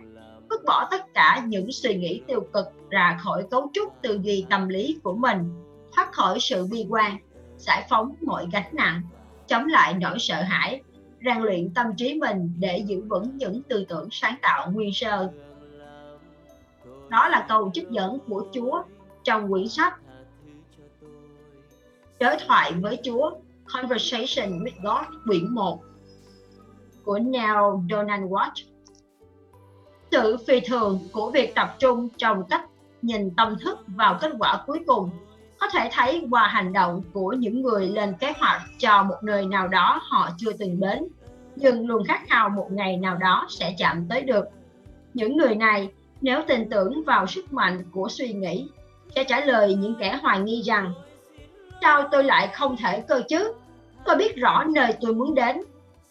Vứt bỏ tất cả những suy nghĩ tiêu cực ra khỏi cấu trúc tư duy tâm lý của mình. Thoát khỏi sự bi quan, giải phóng mọi gánh nặng, chống lại nỗi sợ hãi, rèn luyện tâm trí mình để giữ vững những tư tưởng sáng tạo nguyên sơ. Đó là câu trích dẫn của Chúa trong quyển sách Đối thoại với Chúa, Conversation with God, quyển một của Neil Donald Walsh. Sự phi thường của việc tập trung trong cách nhìn tâm thức vào kết quả cuối cùng có thể thấy qua hành động của những người lên kế hoạch cho một nơi nào đó họ chưa từng đến, nhưng luôn khát khao một ngày nào đó sẽ chạm tới được. Những người này, nếu tin tưởng vào sức mạnh của suy nghĩ, sẽ trả lời những kẻ hoài nghi rằng: sao tôi lại không thể cơ chứ? Tôi biết rõ nơi tôi muốn đến.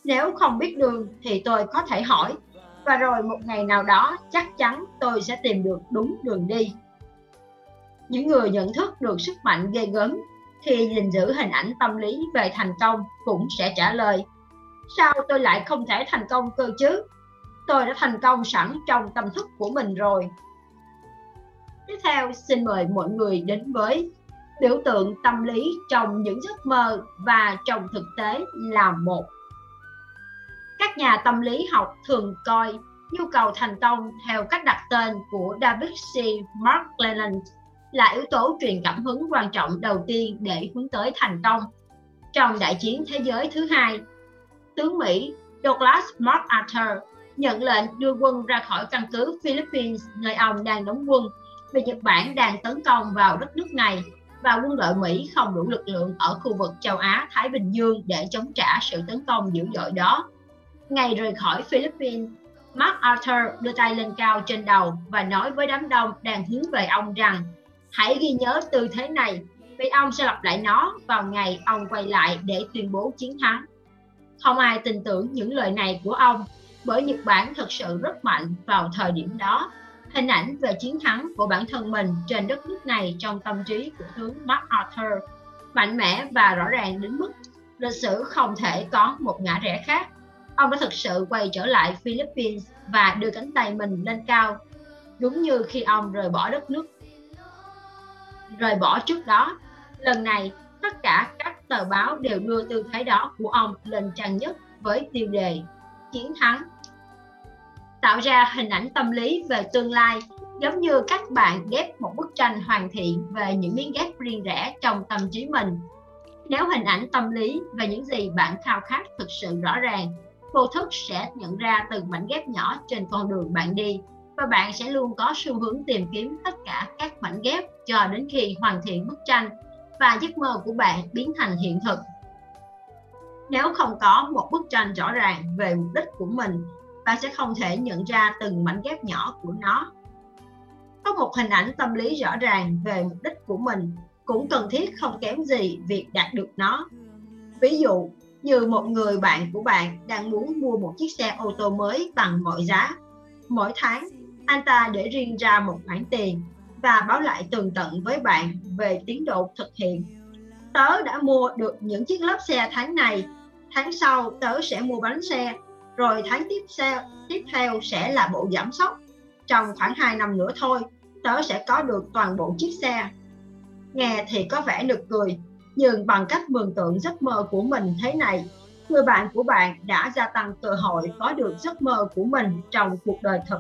Nếu không biết đường thì tôi có thể hỏi, và rồi một ngày nào đó chắc chắn tôi sẽ tìm được đúng đường đi. Những người nhận thức được sức mạnh ghê gớm thì gìn giữ hình ảnh tâm lý về thành công cũng sẽ trả lời: sao tôi lại không thể thành công cơ chứ? Tôi đã thành công sẵn trong tâm thức của mình rồi. Tiếp theo, xin mời mọi người đến với biểu tượng tâm lý trong những giấc mơ và trong thực tế là một. Các nhà tâm lý học thường coi nhu cầu thành công theo cách đặt tên của David C. McClelland là yếu tố truyền cảm hứng quan trọng đầu tiên để hướng tới thành công. Trong Đại chiến Thế giới thứ hai, tướng Mỹ Douglas MacArthur nhận lệnh đưa quân ra khỏi căn cứ Philippines, nơi ông đang đóng quân, vì Nhật Bản đang tấn công vào đất nước này và quân đội Mỹ không đủ lực lượng ở khu vực châu Á-Thái Bình Dương để chống trả sự tấn công dữ dội đó. Ngày rời khỏi Philippines, MacArthur đưa tay lên cao trên đầu và nói với đám đông đang hướng về ông rằng: hãy ghi nhớ tư thế này, vì ông sẽ lặp lại nó vào ngày ông quay lại để tuyên bố chiến thắng. Không ai tin tưởng những lời này của ông, bởi Nhật Bản thực sự rất mạnh vào thời điểm đó. Hình ảnh về chiến thắng của bản thân mình trên đất nước này trong tâm trí của tướng MacArthur mạnh mẽ và rõ ràng đến mức lịch sử không thể có một ngã rẽ khác. Ông đã thực sự quay trở lại Philippines và đưa cánh tay mình lên cao, đúng như khi ông rời bỏ đất nước rời bỏ trước đó. Lần này, tất cả các tờ báo đều đưa tư thế đó của ông lên trang nhất với tiêu đề chiến thắng, tạo ra hình ảnh tâm lý về tương lai, giống như các bạn ghép một bức tranh hoàn thiện về những miếng ghép riêng rẽ trong tâm trí mình. Nếu hình ảnh tâm lý về những gì bạn khao khát thực sự rõ ràng, vô thức sẽ nhận ra từng mảnh ghép nhỏ trên con đường bạn đi, và bạn sẽ luôn có xu hướng tìm kiếm tất cả các mảnh ghép cho đến khi hoàn thiện bức tranh và giấc mơ của bạn biến thành hiện thực. Nếu không có một bức tranh rõ ràng về mục đích của mình, bạn sẽ không thể nhận ra từng mảnh ghép nhỏ của nó. Có một hình ảnh tâm lý rõ ràng về mục đích của mình cũng cần thiết không kém gì việc đạt được nó. Ví dụ như một người bạn của bạn đang muốn mua một chiếc xe ô tô mới bằng mọi giá. Mỗi tháng, anh ta để riêng ra một khoản tiền và báo lại tường tận với bạn về tiến độ thực hiện. Tớ đã mua được những chiếc lốp xe tháng này, tháng sau tớ sẽ mua bánh xe, rồi tháng tiếp, xe, tiếp theo sẽ là bộ giảm sóc. Trong khoảng hai năm nữa thôi, tớ sẽ có được toàn bộ chiếc xe. Nghe thì có vẻ nực cười, nhưng bằng cách mường tượng giấc mơ của mình thế này, người bạn của bạn đã gia tăng cơ hội có được giấc mơ của mình trong cuộc đời thực.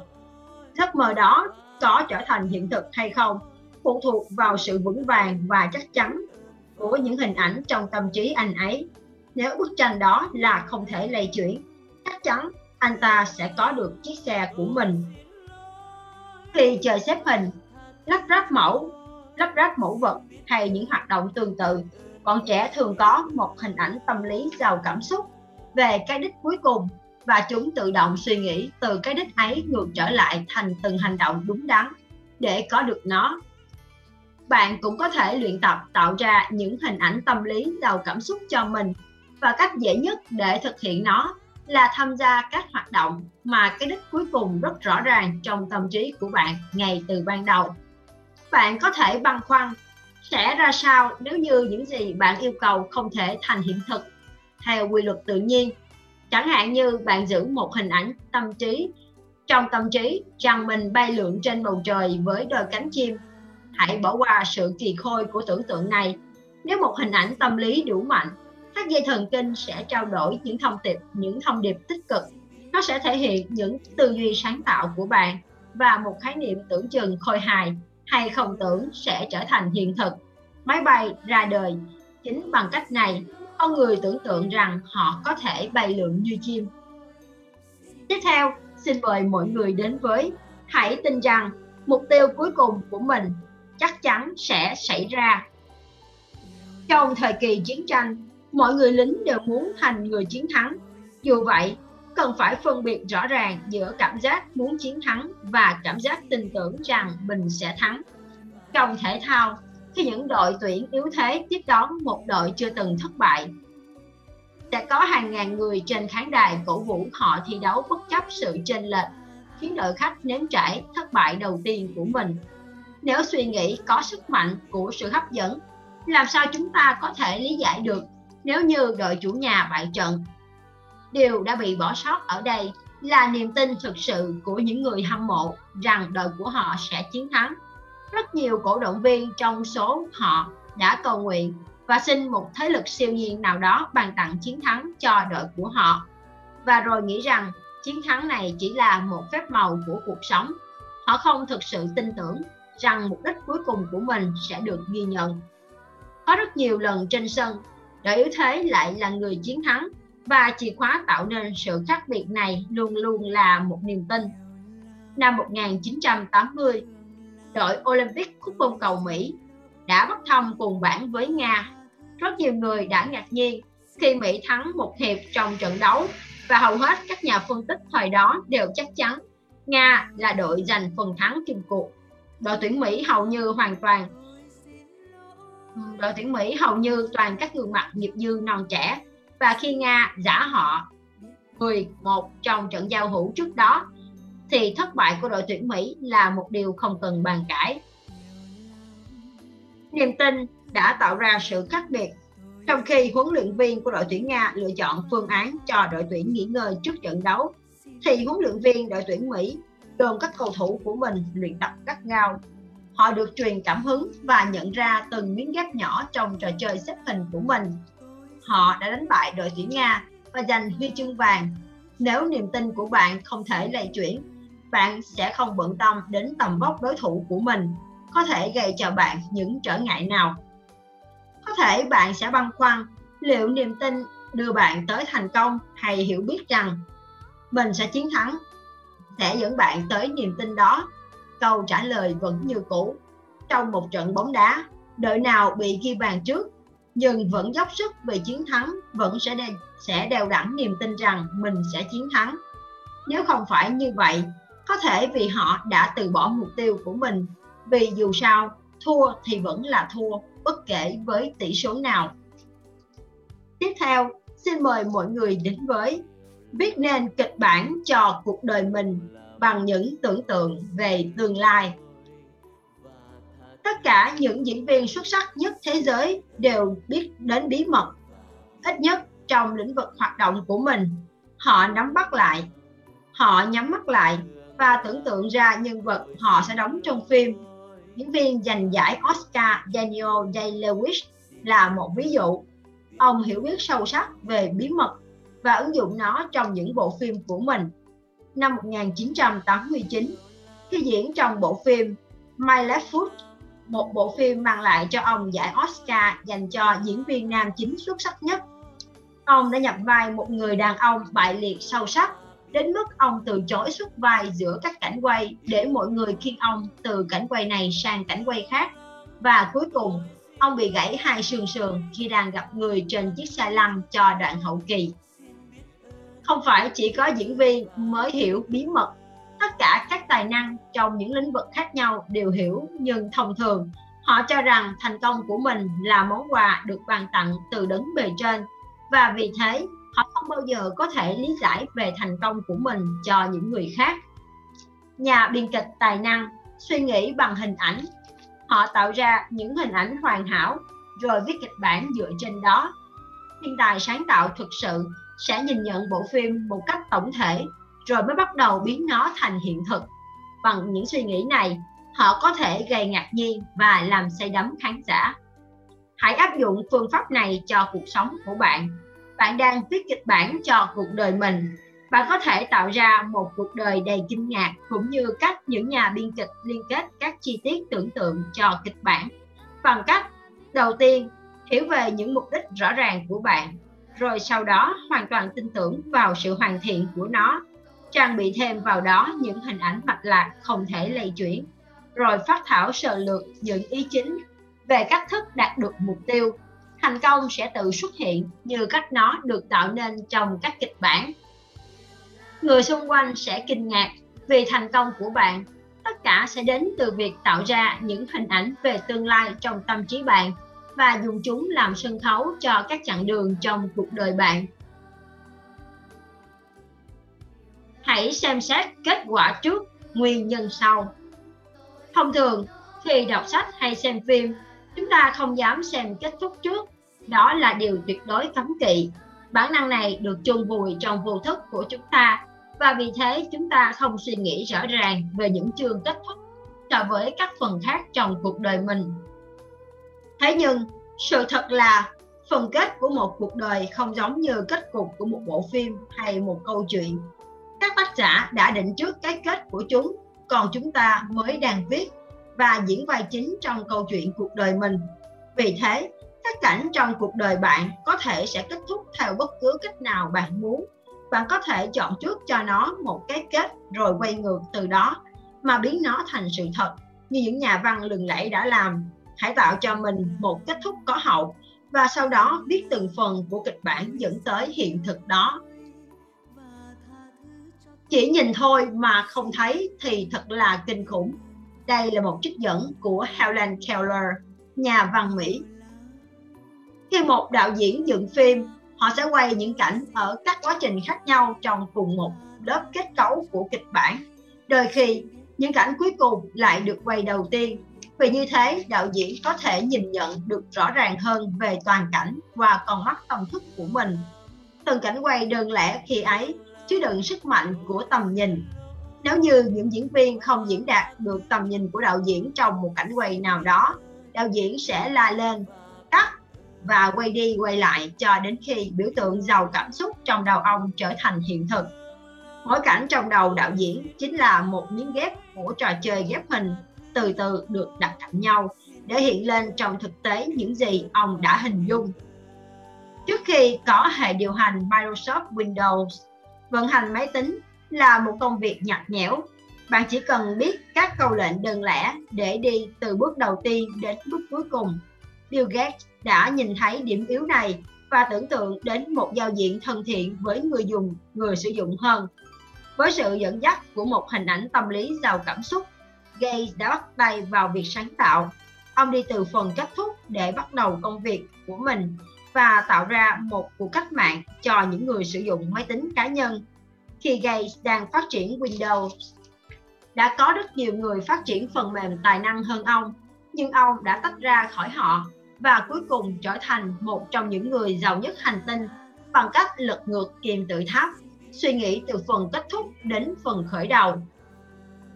Giấc mơ đó có trở thành hiện thực hay không phụ thuộc vào sự vững vàng và chắc chắn của những hình ảnh trong tâm trí anh ấy. Nếu bức tranh đó là không thể lay chuyển, chắc chắn anh ta sẽ có được chiếc xe của mình. Khi chơi xếp hình, lắp ráp mẫu, lắp ráp mẫu vật hay những hoạt động tương tự, bọn trẻ thường có một hình ảnh tâm lý giàu cảm xúc về cái đích cuối cùng, và chúng tự động suy nghĩ từ cái đích ấy ngược trở lại thành từng hành động đúng đắn để có được nó. Bạn cũng có thể luyện tập tạo ra những hình ảnh tâm lý giàu cảm xúc cho mình, và cách dễ nhất để thực hiện nó là tham gia các hoạt động mà cái đích cuối cùng rất rõ ràng trong tâm trí của bạn ngay từ ban đầu. Bạn có thể băn khoăn sẽ ra sao nếu như những gì bạn yêu cầu không thể thành hiện thực theo quy luật tự nhiên. Chẳng hạn như bạn giữ một hình ảnh tâm trí trong tâm trí rằng mình bay lượn trên bầu trời với đôi cánh chim. Hãy bỏ qua sự kỳ khôi của tưởng tượng này. Nếu một hình ảnh tâm lý đủ mạnh, các dây thần kinh sẽ trao đổi những thông điệp, những thông điệp tích cực. Nó sẽ thể hiện những tư duy sáng tạo của bạn, và một khái niệm tưởng chừng khôi hài hay không tưởng sẽ trở thành hiện thực. Máy bay ra đời chính bằng cách này. Con người tưởng tượng rằng họ có thể bay lượn như chim. Tiếp theo, xin mời mọi người đến với hãy tin rằng mục tiêu cuối cùng của mình chắc chắn sẽ xảy ra. Trong thời kỳ chiến tranh, mọi người lính đều muốn thành người chiến thắng. Dù vậy, cần phải phân biệt rõ ràng giữa cảm giác muốn chiến thắng và cảm giác tin tưởng rằng mình sẽ thắng. Trong thể thao, khi những đội tuyển yếu thế tiếp đón một đội chưa từng thất bại, sẽ có hàng ngàn người trên khán đài cổ vũ họ thi đấu bất chấp sự chênh lệch, khiến đội khách nếm trải thất bại đầu tiên của mình. Nếu suy nghĩ có sức mạnh của sự hấp dẫn, làm sao chúng ta có thể lý giải được nếu như đội chủ nhà bại trận? Điều đã bị bỏ sót ở đây là niềm tin thực sự của những người hâm mộ rằng đội của họ sẽ chiến thắng. Rất nhiều cổ động viên trong số họ đã cầu nguyện và xin một thế lực siêu nhiên nào đó ban tặng chiến thắng cho đội của họ, và rồi nghĩ rằng chiến thắng này chỉ là một phép màu của cuộc sống. Họ không thực sự tin tưởng rằng mục đích cuối cùng của mình sẽ được ghi nhận. Có rất nhiều lần trên sân, đội yếu thế lại là người chiến thắng, và chìa khóa tạo nên sự khác biệt này luôn luôn là một niềm tin. Năm một nghìn chín trăm tám mươi, đội Olympic khúc côn cầu Mỹ đã bất thông cùng bảng với Nga. Rất nhiều người đã ngạc nhiên khi Mỹ thắng một hiệp trong trận đấu, và hầu hết các nhà phân tích thời đó đều chắc chắn Nga là đội giành phần thắng chung cuộc. Đội tuyển Mỹ hầu như hoàn toàn đội tuyển Mỹ hầu như toàn các gương mặt nghiệp dư non trẻ, và khi Nga giã họ mười một trong trận giao hữu trước đó thì thất bại của đội tuyển Mỹ là một điều không cần bàn cãi. Niềm tin đã tạo ra sự khác biệt, trong khi huấn luyện viên của đội tuyển Nga lựa chọn phương án cho đội tuyển nghỉ ngơi trước trận đấu, thì huấn luyện viên đội tuyển Mỹ đồn các cầu thủ của mình luyện tập gắt gao. Họ được truyền cảm hứng và nhận ra từng miếng ghép nhỏ trong trò chơi xếp hình của mình. Họ đã đánh bại đội tuyển Nga và giành huy chương vàng. Nếu niềm tin của bạn không thể lay chuyển, bạn sẽ không bận tâm đến tầm vóc đối thủ của mình có thể gây cho bạn những trở ngại nào. Có thể bạn sẽ băn khoăn liệu niềm tin đưa bạn tới thành công hay hiểu biết rằng mình sẽ chiến thắng sẽ dẫn bạn tới niềm tin đó. Câu trả lời vẫn như cũ. Trong một trận bóng đá, đội nào bị ghi bàn trước nhưng vẫn dốc sức vì chiến thắng vẫn sẽ đe, sẽ đều đặn niềm tin rằng mình sẽ chiến thắng. Nếu không phải như vậy, có thể vì họ đã từ bỏ mục tiêu của mình, vì dù sao thua thì vẫn là thua, bất kể với tỷ số nào. Tiếp theo, xin mời mọi người đến với viết nên kịch bản cho cuộc đời mình bằng những tưởng tượng về tương lai. Tất cả những diễn viên xuất sắc nhất thế giới đều biết đến bí mật, ít nhất trong lĩnh vực hoạt động của mình. Họ nắm bắt lại, họ nhắm mắt lại và tưởng tượng ra nhân vật họ sẽ đóng trong phim. Diễn viên giành giải Oscar Daniel Day-Lewis là một ví dụ. Ông hiểu biết sâu sắc về bí mật và ứng dụng nó trong những bộ phim của mình. Năm một nghìn chín trăm tám mươi chín, khi diễn trong bộ phim My Left Foot, một bộ phim mang lại cho ông giải Oscar dành cho diễn viên nam chính xuất sắc nhất, ông đã nhập vai một người đàn ông bại liệt sâu sắc đến mức ông từ chối xuất vai giữa các cảnh quay để mọi người khiêng ông từ cảnh quay này sang cảnh quay khác, và cuối cùng ông bị gãy hai xương sườn khi đang gặp người trên chiếc xe lăn cho đoạn hậu kỳ. Không phải chỉ có diễn viên mới hiểu bí mật, tất cả các tài năng trong những lĩnh vực khác nhau đều hiểu, nhưng thông thường họ cho rằng thành công của mình là món quà được ban tặng từ đấng bề trên, và vì thế họ không bao giờ có thể lý giải về thành công của mình cho những người khác. Nhà biên kịch tài năng suy nghĩ bằng hình ảnh. Họ tạo ra những hình ảnh hoàn hảo rồi viết kịch bản dựa trên đó. Thiên tài sáng tạo thực sự sẽ nhìn nhận bộ phim một cách tổng thể rồi mới bắt đầu biến nó thành hiện thực. Bằng những suy nghĩ này, họ có thể gây ngạc nhiên và làm say đắm khán giả. Hãy áp dụng phương pháp này cho cuộc sống của bạn. Bạn đang viết kịch bản cho cuộc đời mình. Bạn có thể tạo ra một cuộc đời đầy kinh ngạc cũng như cách những nhà biên kịch liên kết các chi tiết tưởng tượng cho kịch bản. Bằng cách đầu tiên, hiểu về những mục đích rõ ràng của bạn, rồi sau đó hoàn toàn tin tưởng vào sự hoàn thiện của nó, trang bị thêm vào đó những hình ảnh mạch lạc không thể lay chuyển, rồi phát thảo sơ lược những ý chính về cách thức đạt được mục tiêu. Thành công sẽ tự xuất hiện như cách nó được tạo nên trong các kịch bản. Người xung quanh sẽ kinh ngạc vì thành công của bạn. Tất cả sẽ đến từ việc tạo ra những hình ảnh về tương lai trong tâm trí bạn và dùng chúng làm sân khấu cho các chặng đường trong cuộc đời bạn. Hãy xem xét kết quả trước, nguyên nhân sau. Thông thường, khi đọc sách hay xem phim, chúng ta không dám xem kết thúc trước. Đó là điều tuyệt đối cấm kỵ. Bản năng này được chôn vùi trong vô thức của chúng ta, và vì thế chúng ta không suy nghĩ rõ ràng về những chương kết thúc so với các phần khác trong cuộc đời mình. Thế nhưng, sự thật là phần kết của một cuộc đời không giống như kết cục của một bộ phim hay một câu chuyện. Các tác giả đã định trước cái kết của chúng, còn chúng ta mới đang viết và diễn vai chính trong câu chuyện cuộc đời mình. Vì thế, các cảnh trong cuộc đời bạn có thể sẽ kết thúc theo bất cứ cách nào bạn muốn. Bạn có thể chọn trước cho nó một cái kết rồi quay ngược từ đó mà biến nó thành sự thật, như những nhà văn lừng lẫy đã làm. Hãy tạo cho mình một kết thúc có hậu và sau đó viết từng phần của kịch bản dẫn tới hiện thực đó. Chỉ nhìn thôi mà không thấy thì thật là kinh khủng. Đây là một trích dẫn của Helen Keller, nhà văn Mỹ, Khi một đạo diễn dựng phim, họ sẽ quay những cảnh ở các quá trình khác nhau trong cùng một lớp kết cấu của kịch bản. Đôi khi, những cảnh cuối cùng lại được quay đầu tiên. Vì như thế, đạo diễn có thể nhìn nhận được rõ ràng hơn về toàn cảnh qua con mắt tâm thức của mình. Từng cảnh quay đơn lẻ khi ấy chứa đựng sức mạnh của tầm nhìn. Nếu như những diễn viên không diễn đạt được tầm nhìn của đạo diễn trong một cảnh quay nào đó, đạo diễn sẽ la lên, cắt và quay đi quay lại cho đến khi biểu tượng giàu cảm xúc trong đầu ông trở thành hiện thực. Mỗi cảnh trong đầu đạo diễn chính là một miếng ghép của trò chơi ghép hình, từ từ được đặt cạnh nhau để hiện lên trong thực tế những gì ông đã hình dung. Trước khi có hệ điều hành Microsoft Windows, vận hành máy tính là một công việc nhạt nhẽo. Bạn chỉ cần biết các câu lệnh đơn lẻ để đi từ bước đầu tiên đến bước cuối cùng. Bill Gates đã nhìn thấy điểm yếu này và tưởng tượng đến một giao diện thân thiện với người dùng, người sử dụng hơn. Với sự dẫn dắt của một hình ảnh tâm lý giàu cảm xúc, Gates đã bắt tay vào việc sáng tạo. Ông đi từ phần kết thúc để bắt đầu công việc của mình và tạo ra một cuộc cách mạng cho những người sử dụng máy tính cá nhân. Khi Gates đang phát triển Windows, đã có rất nhiều người phát triển phần mềm tài năng hơn ông, nhưng ông đã tách ra khỏi họ và cuối cùng trở thành một trong những người giàu nhất hành tinh bằng cách lật ngược kim tự tháp, suy nghĩ từ phần kết thúc đến phần khởi đầu.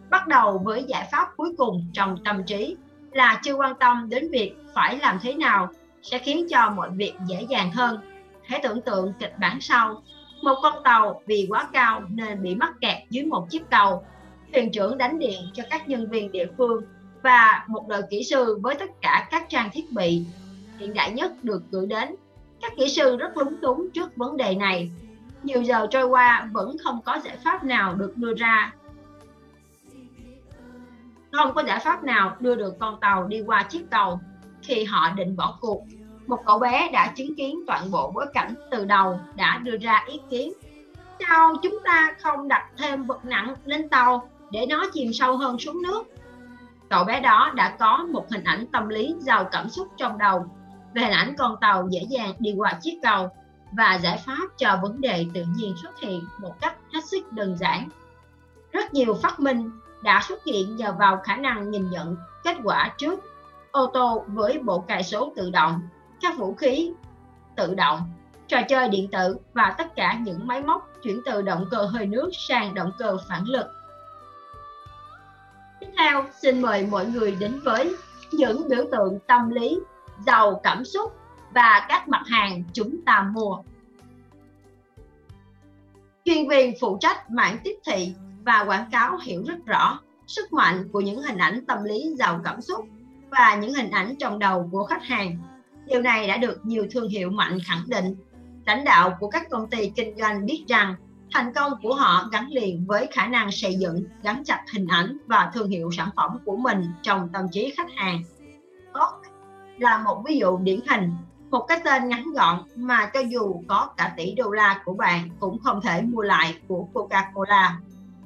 Bắt đầu với giải pháp cuối cùng trong tâm trí là chưa quan tâm đến việc phải làm thế nào sẽ khiến cho mọi việc dễ dàng hơn. Hãy tưởng tượng kịch bản sau. Một con tàu vì quá cao nên bị mắc kẹt dưới một chiếc cầu. Thuyền trưởng đánh điện cho các nhân viên địa phương và một đội kỹ sư với tất cả các trang thiết bị hiện đại nhất được gửi đến. Các kỹ sư rất lúng túng trước vấn đề này. Nhiều giờ trôi qua vẫn không có giải pháp nào được đưa ra. Không có giải pháp nào đưa được con tàu đi qua chiếc cầu. Khi họ định bỏ cuộc, một cậu bé đã chứng kiến toàn bộ bối cảnh từ đầu đã đưa ra ý kiến. Sao chúng ta không đặt thêm vật nặng lên tàu để nó chìm sâu hơn xuống nước? Cậu bé đó đã có một hình ảnh tâm lý giàu cảm xúc trong đầu về hình ảnh con tàu dễ dàng đi qua chiếc cầu, và giải pháp cho vấn đề tự nhiên xuất hiện một cách hết sức đơn giản. Rất nhiều phát minh đã xuất hiện nhờ vào khả năng nhìn nhận kết quả trước. Ô tô với bộ cài số tự động, các vũ khí tự động, trò chơi điện tử và tất cả những máy móc chuyển từ động cơ hơi nước sang động cơ phản lực. Tiếp theo, xin mời mọi người đến với những biểu tượng tâm lý, giàu cảm xúc và các mặt hàng chúng ta mua. Chuyên viên phụ trách mảng tiếp thị và quảng cáo hiểu rất rõ sức mạnh của những hình ảnh tâm lý giàu cảm xúc và những hình ảnh trong đầu của khách hàng. Điều này đã được nhiều thương hiệu mạnh khẳng định. Lãnh đạo của các công ty kinh doanh biết rằng thành công của họ gắn liền với khả năng xây dựng, gắn chặt hình ảnh và thương hiệu sản phẩm của mình trong tâm trí khách hàng. Coke là một ví dụ điển hình, một cái tên ngắn gọn mà cho dù có cả tỷ đô la của bạn cũng không thể mua lại của Coca-Cola.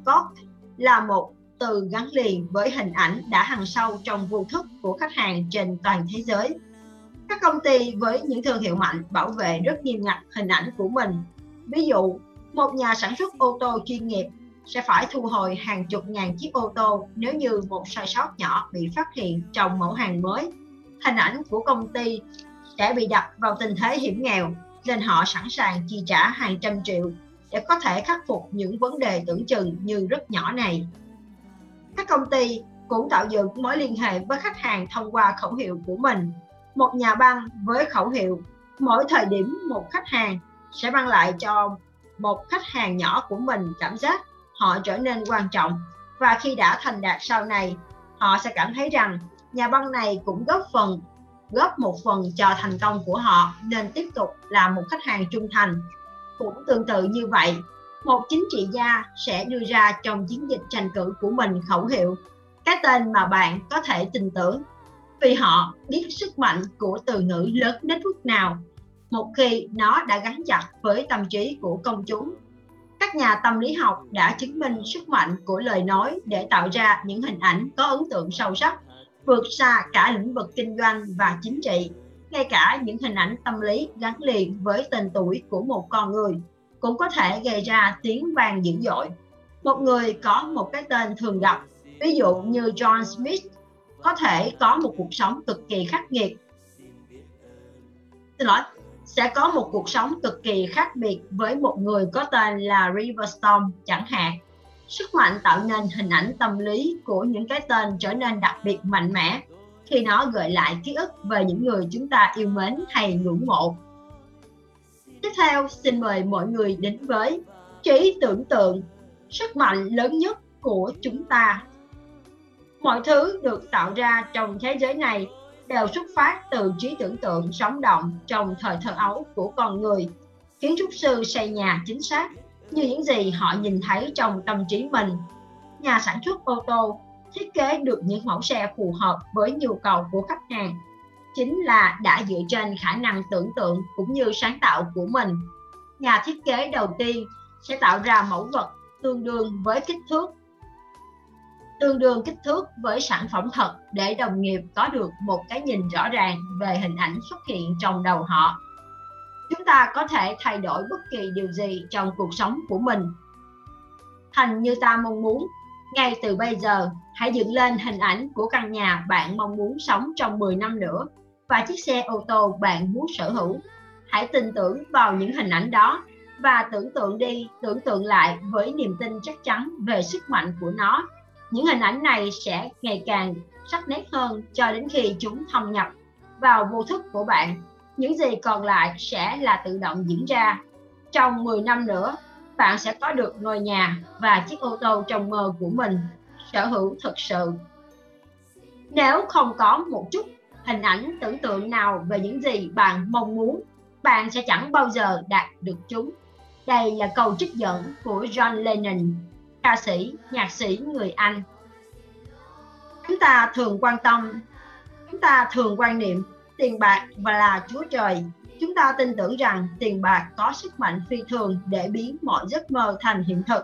Coke là một từ gắn liền với hình ảnh đã hằn sâu trong vô thức của khách hàng trên toàn thế giới. Các công ty với những thương hiệu mạnh bảo vệ rất nghiêm ngặt hình ảnh của mình. Ví dụ, một nhà sản xuất ô tô chuyên nghiệp sẽ phải thu hồi hàng chục ngàn chiếc ô tô nếu như một sai sót nhỏ bị phát hiện trong mẫu hàng mới. Hình ảnh của công ty sẽ bị đặt vào tình thế hiểm nghèo, nên họ sẵn sàng chi trả hàng trăm triệu để có thể khắc phục những vấn đề tưởng chừng như rất nhỏ này. Các công ty cũng tạo dựng mối liên hệ với khách hàng thông qua khẩu hiệu của mình. Một nhà băng với khẩu hiệu mỗi thời điểm một khách hàng sẽ mang lại cho một khách hàng nhỏ của mình cảm giác họ trở nên quan trọng, và khi đã thành đạt sau này, họ sẽ cảm thấy rằng nhà băng này cũng góp phần góp một phần cho thành công của họ nên tiếp tục là một khách hàng trung thành. Cũng tương tự như vậy, một chính trị gia sẽ đưa ra trong chiến dịch tranh cử của mình khẩu hiệu cái tên mà bạn có thể tin tưởng, vì họ biết sức mạnh của từ ngữ lớn đến mức nào một khi nó đã gắn chặt với tâm trí của công chúng. Các nhà tâm lý học đã chứng minh sức mạnh của lời nói để tạo ra những hình ảnh có ấn tượng sâu sắc, vượt xa cả lĩnh vực kinh doanh và chính trị. ngay cả những hình ảnh tâm lý gắn liền với tên tuổi của một con người cũng có thể gây ra tiếng vang dữ dội. Một người có một cái tên thường gặp, ví dụ như John Smith, có thể có một cuộc sống cực kỳ khắc nghiệt. Xin lỗi, sẽ có một cuộc sống cực kỳ khác biệt với một người có tên là Riverstorm chẳng hạn. Sức mạnh tạo nên hình ảnh tâm lý của những cái tên trở nên đặc biệt mạnh mẽ khi nó gợi lại ký ức về những người chúng ta yêu mến hay ngưỡng mộ. Tiếp theo, xin mời mọi người đến với trí tưởng tượng, sức mạnh lớn nhất của chúng ta. Mọi thứ được tạo ra trong thế giới này đều xuất phát từ trí tưởng tượng sống động trong thời thơ ấu của con người. Kiến trúc sư xây nhà chính xác như những gì họ nhìn thấy trong tâm trí mình. Nhà sản xuất ô tô thiết kế được những mẫu xe phù hợp với nhu cầu của khách hàng chính là đã dựa trên khả năng tưởng tượng cũng như sáng tạo của mình. Nhà thiết kế đầu tiên sẽ tạo ra mẫu vật tương đương với kích thước tương đương kích thước với sản phẩm thật để đồng nghiệp có được một cái nhìn rõ ràng về hình ảnh xuất hiện trong đầu họ. Chúng ta có thể thay đổi bất kỳ điều gì trong cuộc sống của mình thành như ta mong muốn. Ngay từ bây giờ, hãy dựng lên hình ảnh của căn nhà bạn mong muốn sống trong mười năm nữa và chiếc xe ô tô bạn muốn sở hữu. Hãy tin tưởng vào những hình ảnh đó và tưởng tượng đi, tưởng tượng lại với niềm tin chắc chắn về sức mạnh của nó. Những hình ảnh này sẽ ngày càng sắc nét hơn cho đến khi chúng thâm nhập vào vô thức của bạn. Những gì còn lại sẽ là tự động diễn ra. Trong mười năm nữa, bạn sẽ có được ngôi nhà và chiếc ô tô trong mơ của mình, sở hữu thực sự. Nếu không có một chút hình ảnh tưởng tượng nào về những gì bạn mong muốn, bạn sẽ chẳng bao giờ đạt được chúng. Đây là câu trích dẫn của John Lennon, ca sĩ, nhạc sĩ người Anh. Chúng ta thường quan tâm, chúng ta thường quan niệm tiền bạc và là Chúa Trời. Chúng ta tin tưởng rằng tiền bạc có sức mạnh phi thường để biến mọi giấc mơ thành hiện thực.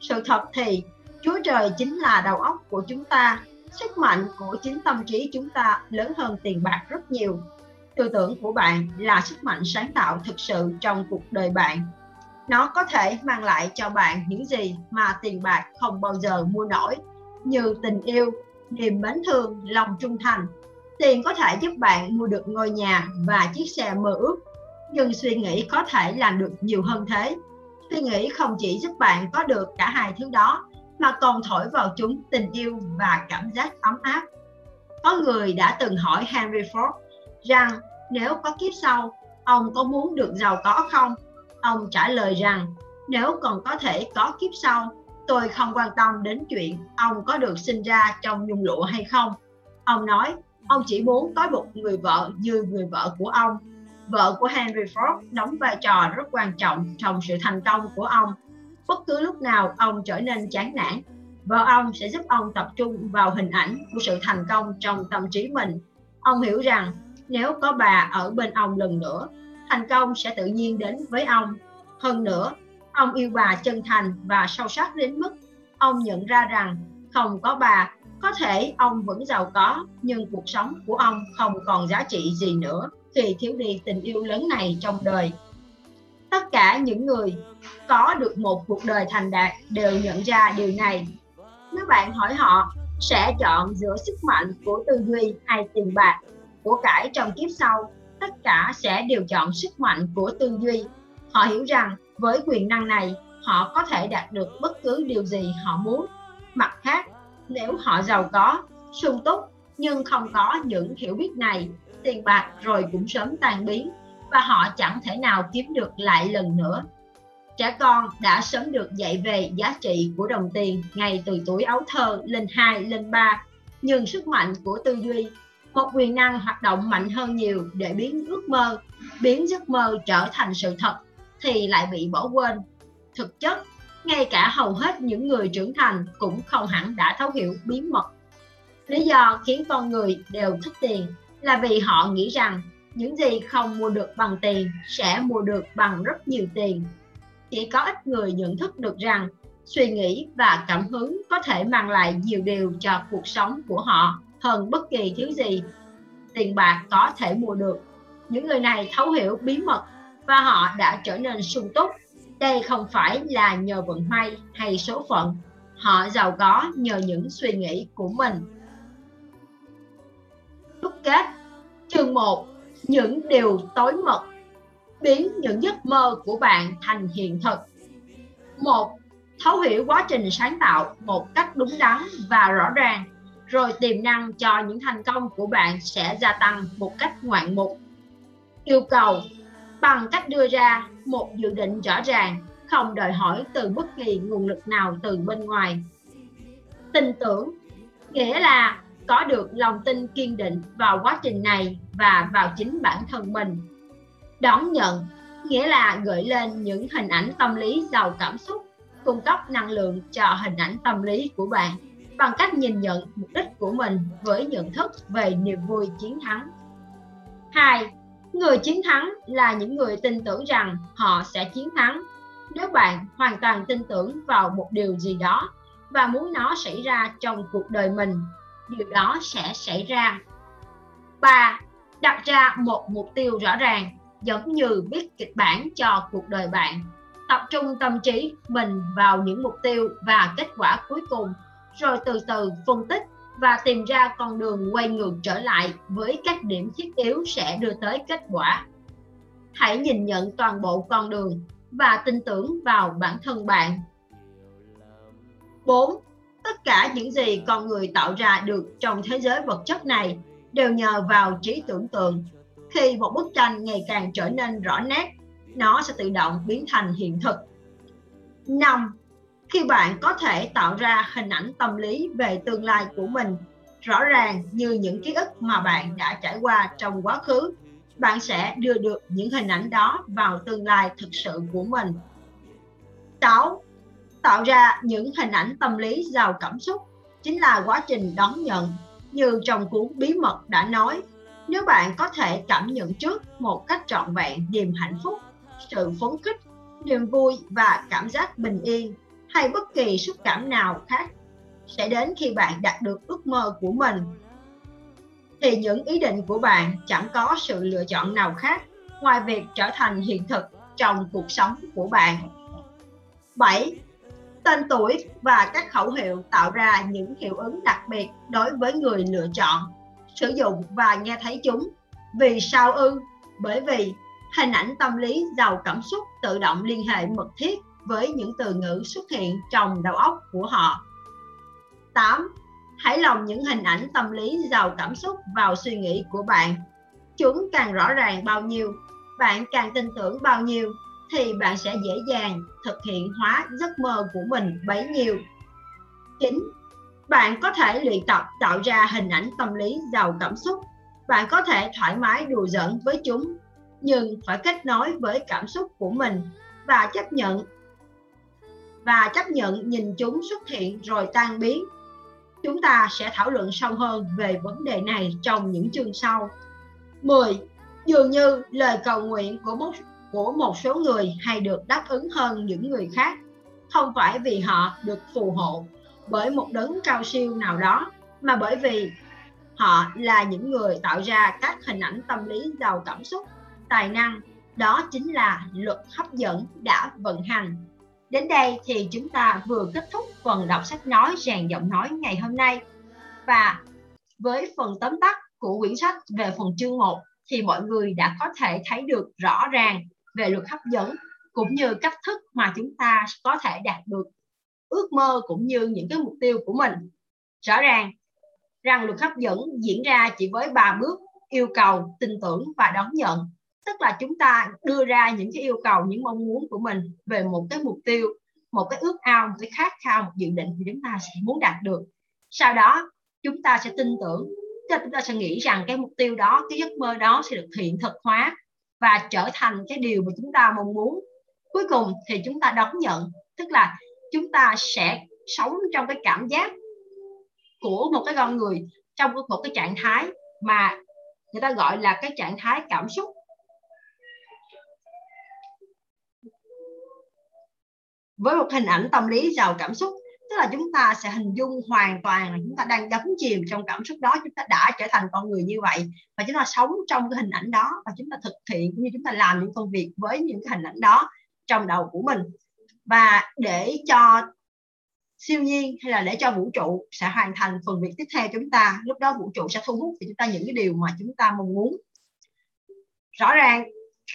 Sự thật thì, Chúa Trời chính là đầu óc của chúng ta. Sức mạnh của chính tâm trí chúng ta lớn hơn tiền bạc rất nhiều. Tư tưởng của bạn là sức mạnh sáng tạo thực sự trong cuộc đời bạn. Nó có thể mang lại cho bạn những gì mà tiền bạc không bao giờ mua nổi, như tình yêu, niềm mến thương, lòng trung thành. Tiền có thể giúp bạn mua được ngôi nhà và chiếc xe mơ ước, nhưng suy nghĩ có thể làm được nhiều hơn thế. Suy nghĩ không chỉ giúp bạn có được cả hai thứ đó, mà còn thổi vào chúng tình yêu và cảm giác ấm áp. Có người đã từng hỏi Henry Ford rằng nếu có kiếp sau, ông có muốn được giàu có không? Ông trả lời rằng nếu còn có thể có kiếp sau, tôi không quan tâm đến chuyện ông có được sinh ra trong nhung lụa hay không. Ông nói ông chỉ muốn có một người vợ như người vợ của ông. Vợ của Henry Ford đóng vai trò rất quan trọng trong sự thành công của ông. Bất cứ lúc nào ông trở nên chán nản, vợ ông sẽ giúp ông tập trung vào hình ảnh của sự thành công trong tâm trí mình. Ông hiểu rằng nếu có bà ở bên ông lần nữa, thành công sẽ tự nhiên đến với ông. Hơn nữa, ông yêu bà chân thành và sâu sắc đến mức ông nhận ra rằng không có bà, có thể ông vẫn giàu có, nhưng cuộc sống của ông không còn giá trị gì nữa khi thiếu đi tình yêu lớn này trong đời. Tất cả những người có được một cuộc đời thành đạt đều nhận ra điều này. Nếu bạn hỏi họ sẽ chọn giữa sức mạnh của tư duy hay tiền bạc, của cải trong kiếp sau, tất cả sẽ đều chọn sức mạnh của tư duy. Họ hiểu rằng với quyền năng này, họ có thể đạt được bất cứ điều gì họ muốn. Mặt khác, nếu họ giàu có, sung túc nhưng không có những hiểu biết này, tiền bạc rồi cũng sớm tan biến và họ chẳng thể nào kiếm được lại lần nữa. Trẻ con đã sớm được dạy về giá trị của đồng tiền ngay từ tuổi ấu thơ lên hai, lên ba, nhưng sức mạnh của tư duy, một quyền năng hoạt động mạnh hơn nhiều để biến ước mơ, biến giấc mơ trở thành sự thật, thì lại bị bỏ quên. Thực chất, ngay cả hầu hết những người trưởng thành cũng không hẳn đã thấu hiểu bí mật. Lý do khiến con người đều thích tiền là vì họ nghĩ rằng những gì không mua được bằng tiền sẽ mua được bằng rất nhiều tiền. Chỉ có ít người nhận thức được rằng suy nghĩ và cảm hứng có thể mang lại nhiều điều cho cuộc sống của họ hơn bất kỳ thứ gì tiền bạc có thể mua được. Những người này thấu hiểu bí mật và họ đã trở nên sung túc. Đây không phải là nhờ vận may hay số phận. Họ giàu có nhờ những suy nghĩ của mình. Đúc kết. Chương một. Những điều tối mật. Biến những giấc mơ của bạn thành hiện thực. một. Thấu hiểu quá trình sáng tạo một cách đúng đắn và rõ ràng, rồi tiềm năng cho những thành công của bạn sẽ gia tăng một cách ngoạn mục. Yêu cầu. Bằng cách đưa ra một dự định rõ ràng, không đòi hỏi từ bất kỳ nguồn lực nào từ bên ngoài. Tin tưởng. Nghĩa là có được lòng tin kiên định vào quá trình này và vào chính bản thân mình. Đón nhận. Nghĩa là gợi lên những hình ảnh tâm lý giàu cảm xúc, cung cấp năng lượng cho hình ảnh tâm lý của bạn bằng cách nhìn nhận mục đích của mình với nhận thức về niềm vui chiến thắng. hai. Người chiến thắng là những người tin tưởng rằng họ sẽ chiến thắng. Nếu bạn hoàn toàn tin tưởng vào một điều gì đó và muốn nó xảy ra trong cuộc đời mình, điều đó sẽ xảy ra. ba. Đặt ra một mục tiêu rõ ràng, giống như biết kịch bản cho cuộc đời bạn. Tập trung tâm trí mình vào những mục tiêu và kết quả cuối cùng, rồi từ từ phân tích và tìm ra con đường quay ngược trở lại với các điểm thiết yếu sẽ đưa tới kết quả. Hãy nhìn nhận toàn bộ con đường và tin tưởng vào bản thân bạn. bốn. Tất cả những gì con người tạo ra được trong thế giới vật chất này đều nhờ vào trí tưởng tượng. Khi một bức tranh ngày càng trở nên rõ nét, nó sẽ tự động biến thành hiện thực. năm. Khi bạn có thể tạo ra hình ảnh tâm lý về tương lai của mình rõ ràng như những ký ức mà bạn đã trải qua trong quá khứ, bạn sẽ đưa được những hình ảnh đó vào tương lai thực sự của mình. sáu. Tạo ra những hình ảnh tâm lý giàu cảm xúc chính là quá trình đón nhận. Như trong cuốn Bí mật đã nói, nếu bạn có thể cảm nhận trước một cách trọn vẹn niềm hạnh phúc, sự phấn khích, niềm vui và cảm giác bình yên hay bất kỳ xúc cảm nào khác sẽ đến khi bạn đạt được ước mơ của mình, thì những ý định của bạn chẳng có sự lựa chọn nào khác ngoài việc trở thành hiện thực trong cuộc sống của bạn. bảy. Tên tuổi và các khẩu hiệu tạo ra những hiệu ứng đặc biệt đối với người lựa chọn, sử dụng và nghe thấy chúng. Vì sao ư? Bởi vì hình ảnh tâm lý giàu cảm xúc tự động liên hệ mật thiết với những từ ngữ xuất hiện trong đầu óc của họ. tám. Hãy lồng những hình ảnh tâm lý giàu cảm xúc vào suy nghĩ của bạn. Chúng càng rõ ràng bao nhiêu, bạn càng tin tưởng bao nhiêu, thì bạn sẽ dễ dàng thực hiện hóa giấc mơ của mình bấy nhiêu. chín. Bạn có thể luyện tập tạo ra hình ảnh tâm lý giàu cảm xúc. Bạn có thể thoải mái đùa giỡn với chúng, nhưng phải kết nối với cảm xúc của mình và chấp nhận và chấp nhận nhìn chúng xuất hiện rồi tan biến. Chúng ta sẽ thảo luận sâu hơn về vấn đề này trong những chương sau. mười. Dường như lời cầu nguyện của một, của một số người hay được đáp ứng hơn những người khác, không phải vì họ được phù hộ bởi một đấng cao siêu nào đó, mà bởi vì họ là những người tạo ra các hình ảnh tâm lý giàu cảm xúc, tài năng. Đó chính là luật hấp dẫn đã vận hành. Đến đây thì chúng ta vừa kết thúc phần đọc sách nói rèn giọng nói ngày hôm nay. Và với phần tóm tắt của quyển sách về phần chương một thì mọi người đã có thể thấy được rõ ràng về luật hấp dẫn cũng như cách thức mà chúng ta có thể đạt được ước mơ cũng như những cái mục tiêu của mình. Rõ ràng rằng luật hấp dẫn diễn ra chỉ với ba bước: yêu cầu, tin tưởng và đón nhận. Tức là chúng ta đưa ra những cái yêu cầu, những mong muốn của mình về một cái mục tiêu, một cái ước ao, một cái khát khao, một dự định thì chúng ta sẽ muốn đạt được. Sau đó chúng ta sẽ tin tưởng, chúng ta sẽ nghĩ rằng cái mục tiêu đó, cái giấc mơ đó sẽ được hiện thực hóa và trở thành cái điều mà chúng ta mong muốn. Cuối cùng thì chúng ta đón nhận, tức là chúng ta sẽ sống trong cái cảm giác của một cái con người, trong một cái trạng thái mà người ta gọi là cái trạng thái cảm xúc. Với một hình ảnh tâm lý giàu cảm xúc, tức là chúng ta sẽ hình dung hoàn toàn là chúng ta đang đắm chìm trong cảm xúc đó, chúng ta đã trở thành con người như vậy và chúng ta sống trong cái hình ảnh đó và chúng ta thực hiện cũng như chúng ta làm những công việc với những cái hình ảnh đó trong đầu của mình. Và để cho siêu nhiên hay là để cho vũ trụ sẽ hoàn thành phần việc tiếp theo chúng ta, lúc đó vũ trụ sẽ thu hút cho chúng ta những cái điều mà chúng ta mong muốn. Rõ ràng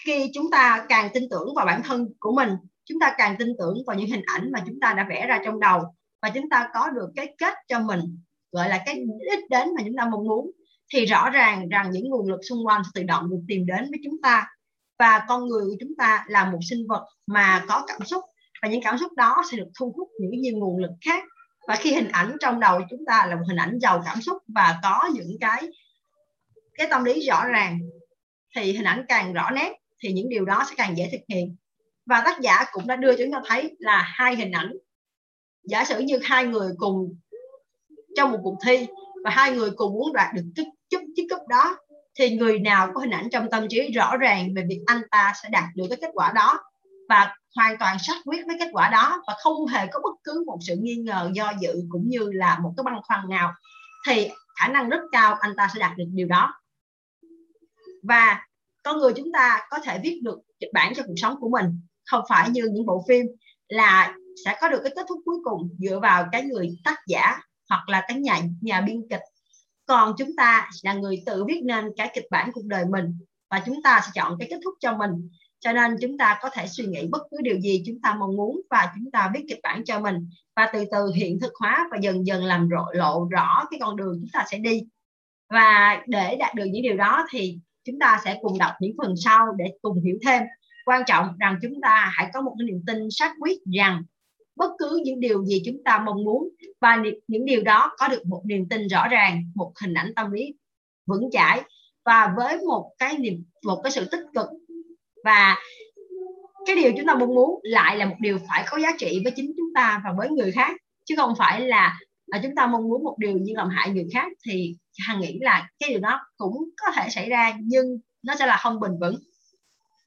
khi chúng ta càng tin tưởng vào bản thân của mình, chúng ta càng tin tưởng vào những hình ảnh mà chúng ta đã vẽ ra trong đầu và chúng ta có được cái kết cho mình, gọi là cái đích đến mà chúng ta mong muốn, thì rõ ràng rằng những nguồn lực xung quanh sẽ tự động được tìm đến với chúng ta. Và con người của chúng ta là một sinh vật mà có cảm xúc, và những cảm xúc đó sẽ được thu hút những cái nguồn lực khác. Và khi hình ảnh trong đầu chúng ta là một hình ảnh giàu cảm xúc và có những cái cái tâm lý rõ ràng, thì hình ảnh càng rõ nét thì những điều đó sẽ càng dễ thực hiện. Và tác giả cũng đã đưa chúng ta thấy là hai hình ảnh. Giả sử như hai người cùng trong một cuộc thi và hai người cùng muốn đạt được chức, chức, chức cấp đó, thì người nào có hình ảnh trong tâm trí rõ ràng về việc anh ta sẽ đạt được cái kết quả đó và hoàn toàn xác quyết với kết quả đó và không hề có bất cứ một sự nghi ngờ, do dự cũng như là một cái băn khoăn nào, thì khả năng rất cao anh ta sẽ đạt được điều đó. Và con người chúng ta có thể viết được kịch bản cho cuộc sống của mình, không phải như những bộ phim là sẽ có được cái kết thúc cuối cùng dựa vào cái người tác giả hoặc là cái nhà, nhà biên kịch. Còn chúng ta là người tự viết nên cái kịch bản cuộc đời mình và chúng ta sẽ chọn cái kết thúc cho mình. Cho nên chúng ta có thể suy nghĩ bất cứ điều gì chúng ta mong muốn và chúng ta viết kịch bản cho mình và từ từ hiện thực hóa và dần dần làm lộ, lộ rõ cái con đường chúng ta sẽ đi. Và để đạt được những điều đó thì chúng ta sẽ cùng đọc những phần sau để cùng hiểu thêm. Quan trọng rằng chúng ta hãy có một cái niềm tin xác quyết rằng bất cứ những điều gì chúng ta mong muốn và những điều đó có được một niềm tin rõ ràng, một hình ảnh tâm lý vững chãi và với một cái niềm, một cái sự tích cực, và cái điều chúng ta mong muốn lại là một điều phải có giá trị với chính chúng ta và với người khác, chứ không phải là chúng ta mong muốn một điều nhưng làm hại người khác. Thì Hằng nghĩ là cái điều đó cũng có thể xảy ra nhưng nó sẽ là không bền vững.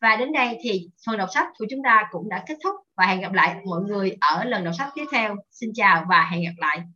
Và đến đây thì phần đọc sách của chúng ta cũng đã kết thúc và hẹn gặp lại mọi người ở lần đọc sách tiếp theo. Xin chào và hẹn gặp lại.